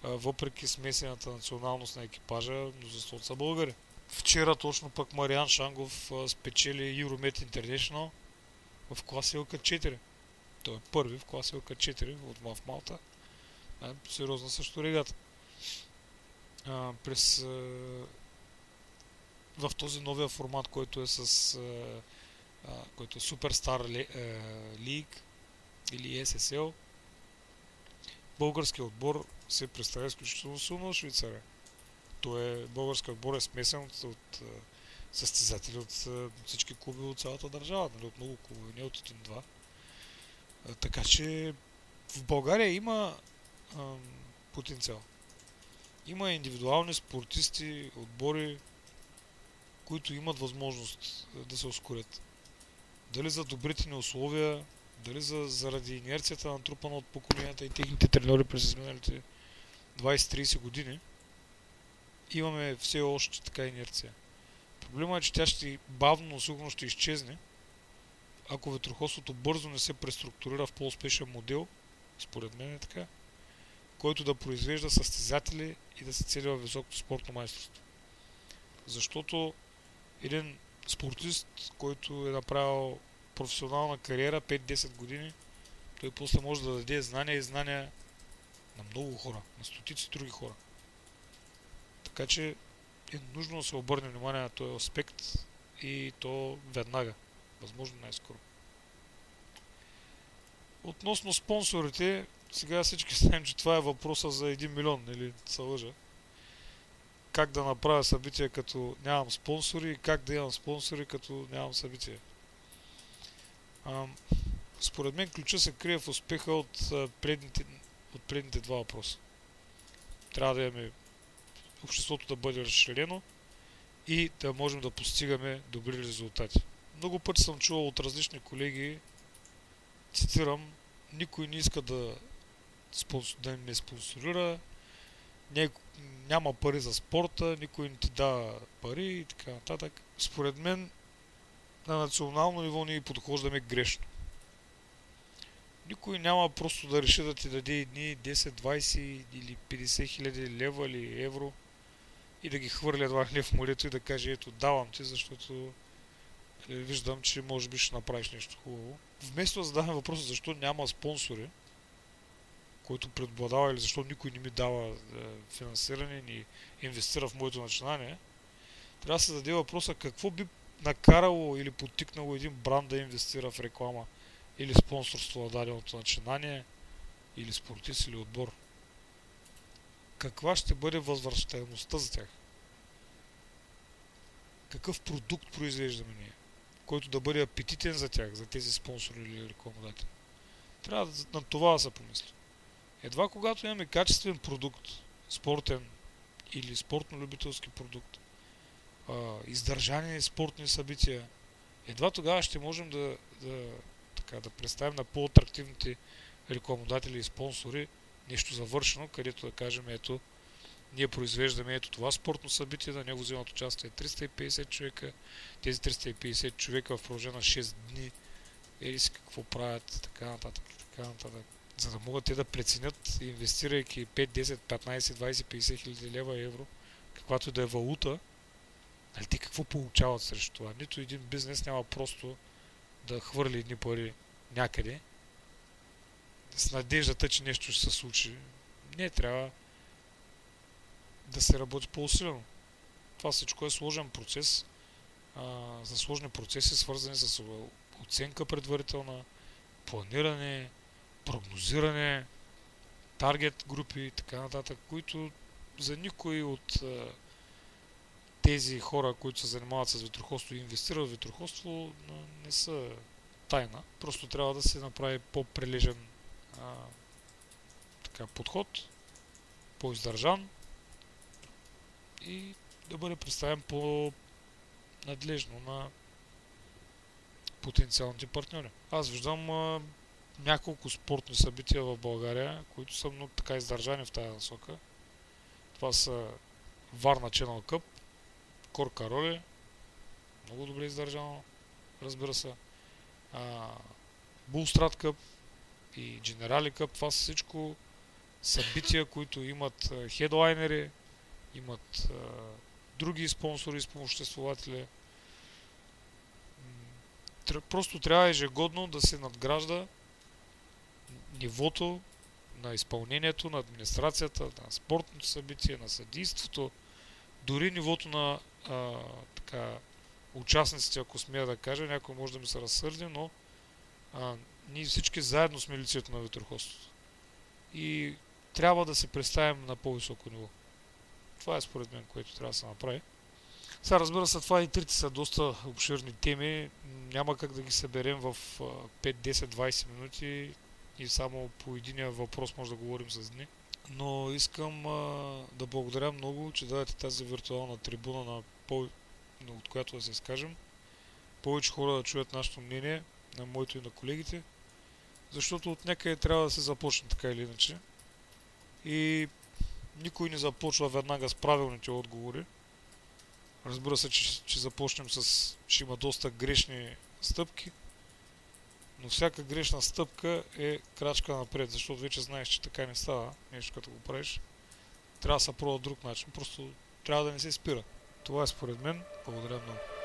въпреки смесената националност на екипажа, мнозинството са българи. Вчера точно пък Мариан Шангов е, спечели Euromet International в класа Ел Ка четири. Той е първи в класа Ел Ка четири от Мав Малта. Е, сериозна също регата. Е, през е, в този новия формат, който е с а, който е Superstar League или Ес Ес Ел, българският отбор се представя изключително силно от Швейцария. Е, българският отбор е смесен от, от състезатели от, от всички клуби от цялата държава, нали, от много клуби, не от един-два. Така че в България има а, потенциал. Има индивидуални спортисти, отбори, които имат възможност да се ускорят. Дали за добрите ни условия, дали за, заради инерцията натрупана от поколенията и техните треньори през изминалите двадесет-тридесет години, имаме все още така инерция. Проблемът е, че тя ще бавно, сигурно ще изчезне, ако ветроходството бързо не се преструктурира в по-успешен модел, според мен е така, който да произвежда състезатели и да се цели във високото спортно майсторство. Защото един спортист, който е направил професионална кариера пет-десет години, той после може да даде знания и знания на много хора, на стотици други хора. Така че е нужно да се обърне внимание на този аспект и то веднага, възможно най-скоро. Относно спонсорите, сега всички знаем, че това е въпроса за един милион, или се лъжа. Как да направя събитие като нямам спонсори и как да имам спонсори като нямам събитие. А, според мен ключа се крие в успеха от предните, от предните два въпроса. Трябва да имаме обществото да бъде разширено и да можем да постигаме добри резултати. Много пъти съм чувал от различни колеги, цитирам, никой не иска да, да ме спонсорира, няма пари за спорта, никой не ти дава пари и така нататък. Според мен на национално ниво ние подхождаме грешно. Никой няма просто да реши да ти даде едни десет, двайсет или петдесет хиляди лева или евро и да ги хвърля два лев в морето и да каже, ето давам ти, защото виждам, че може би ще направиш нещо хубаво. Вместо да задаваме въпроса защо няма спонсори, който предобладава, или защо никой не ми дава финансиране, ни инвестира в моето начинание, трябва да се зададе въпроса какво би накарало или подтикнало един бранд да инвестира в реклама или спонсорство на даденото начинание, или спортист, или отбор. Каква ще бъде възвръщаемостта за тях? Какъв продукт произвеждаме ние, който да бъде апетитен за тях, за тези спонсори или рекламодатели? Трябва на това да се помисли. Едва когато имаме качествен продукт, спортен или спортно-любителски продукт, издържани спортни събития, едва тогава ще можем да, да, така, да представим на по-атрактивните рекламодатели и спонсори нещо завършено, където да кажем, ето, ние произвеждаме ето това спортно събитие, на него взимат участие триста и петдесет човека, тези триста и петдесет човека в продължение на шест дни, ели си какво правят, така нататък, така нататък. За да могат те да преценят, инвестирайки пет, десет, петнайсет, двайсет, петдесет хиляди лева, евро, каквато и да е валута, нали те какво получават срещу това? Нито един бизнес няма просто да хвърли едни пари някъде с надеждата, че нещо ще се случи. Не, трябва да се работи по-усилено. Това всичко е сложен процес, а, за сложни процеси, свързани с оценка предварителна, планиране, прогнозиране, таргет групи и така нататък, които за никой от а, тези хора, които се занимават с ветроходство и инвестират в ветроходство, не са тайна. Просто трябва да се направи по-прилежен а, така, подход, по-издържан и да бъде представен по-надлежно на потенциалните партньори. Аз виждам а, няколко спортни събития в България, които са много така издържани в тази насока. Това са Варна Channel Cup, Корка Роле, много добре издържано, разбира се, Булстрат Къп и Дженерали Къп, това са всичко събития, които имат хедлайнери, имат а, други спонсори, спомоществователи. Тр- просто трябва ежегодно да се надгражда нивото на изпълнението, на администрацията, на спортното събитие, на съдийството, дори нивото на а, така, участниците, ако смея да кажа, някой може да ми се разсърди, но а, ние всички заедно сме лицето на ветроходството. И трябва да се представим на по-високо ниво. Това е според мен, което трябва да се направи. Сега разбира се, това и трите са доста обширни теми. Няма как да ги съберем в пет, десет, двайсет минути и само по единия въпрос може да говорим с дни. Но искам а, да благодаря много, че давате тази виртуална трибуна, на по... от която да се изкажем. Повече хора да чуят нашето мнение, на моето и на колегите, защото от някъде трябва да се започне така или иначе. И никой не започва веднага с правилните отговори. Разбира се, че, че започнем с... ще има доста грешни стъпки, но всяка грешна стъпка е крачка напред, защото вече знаеш, че така не става нещо, като го правиш. Трябва да се пробва друг начин, просто трябва да не се спира. Това е според мен. Благодаря много.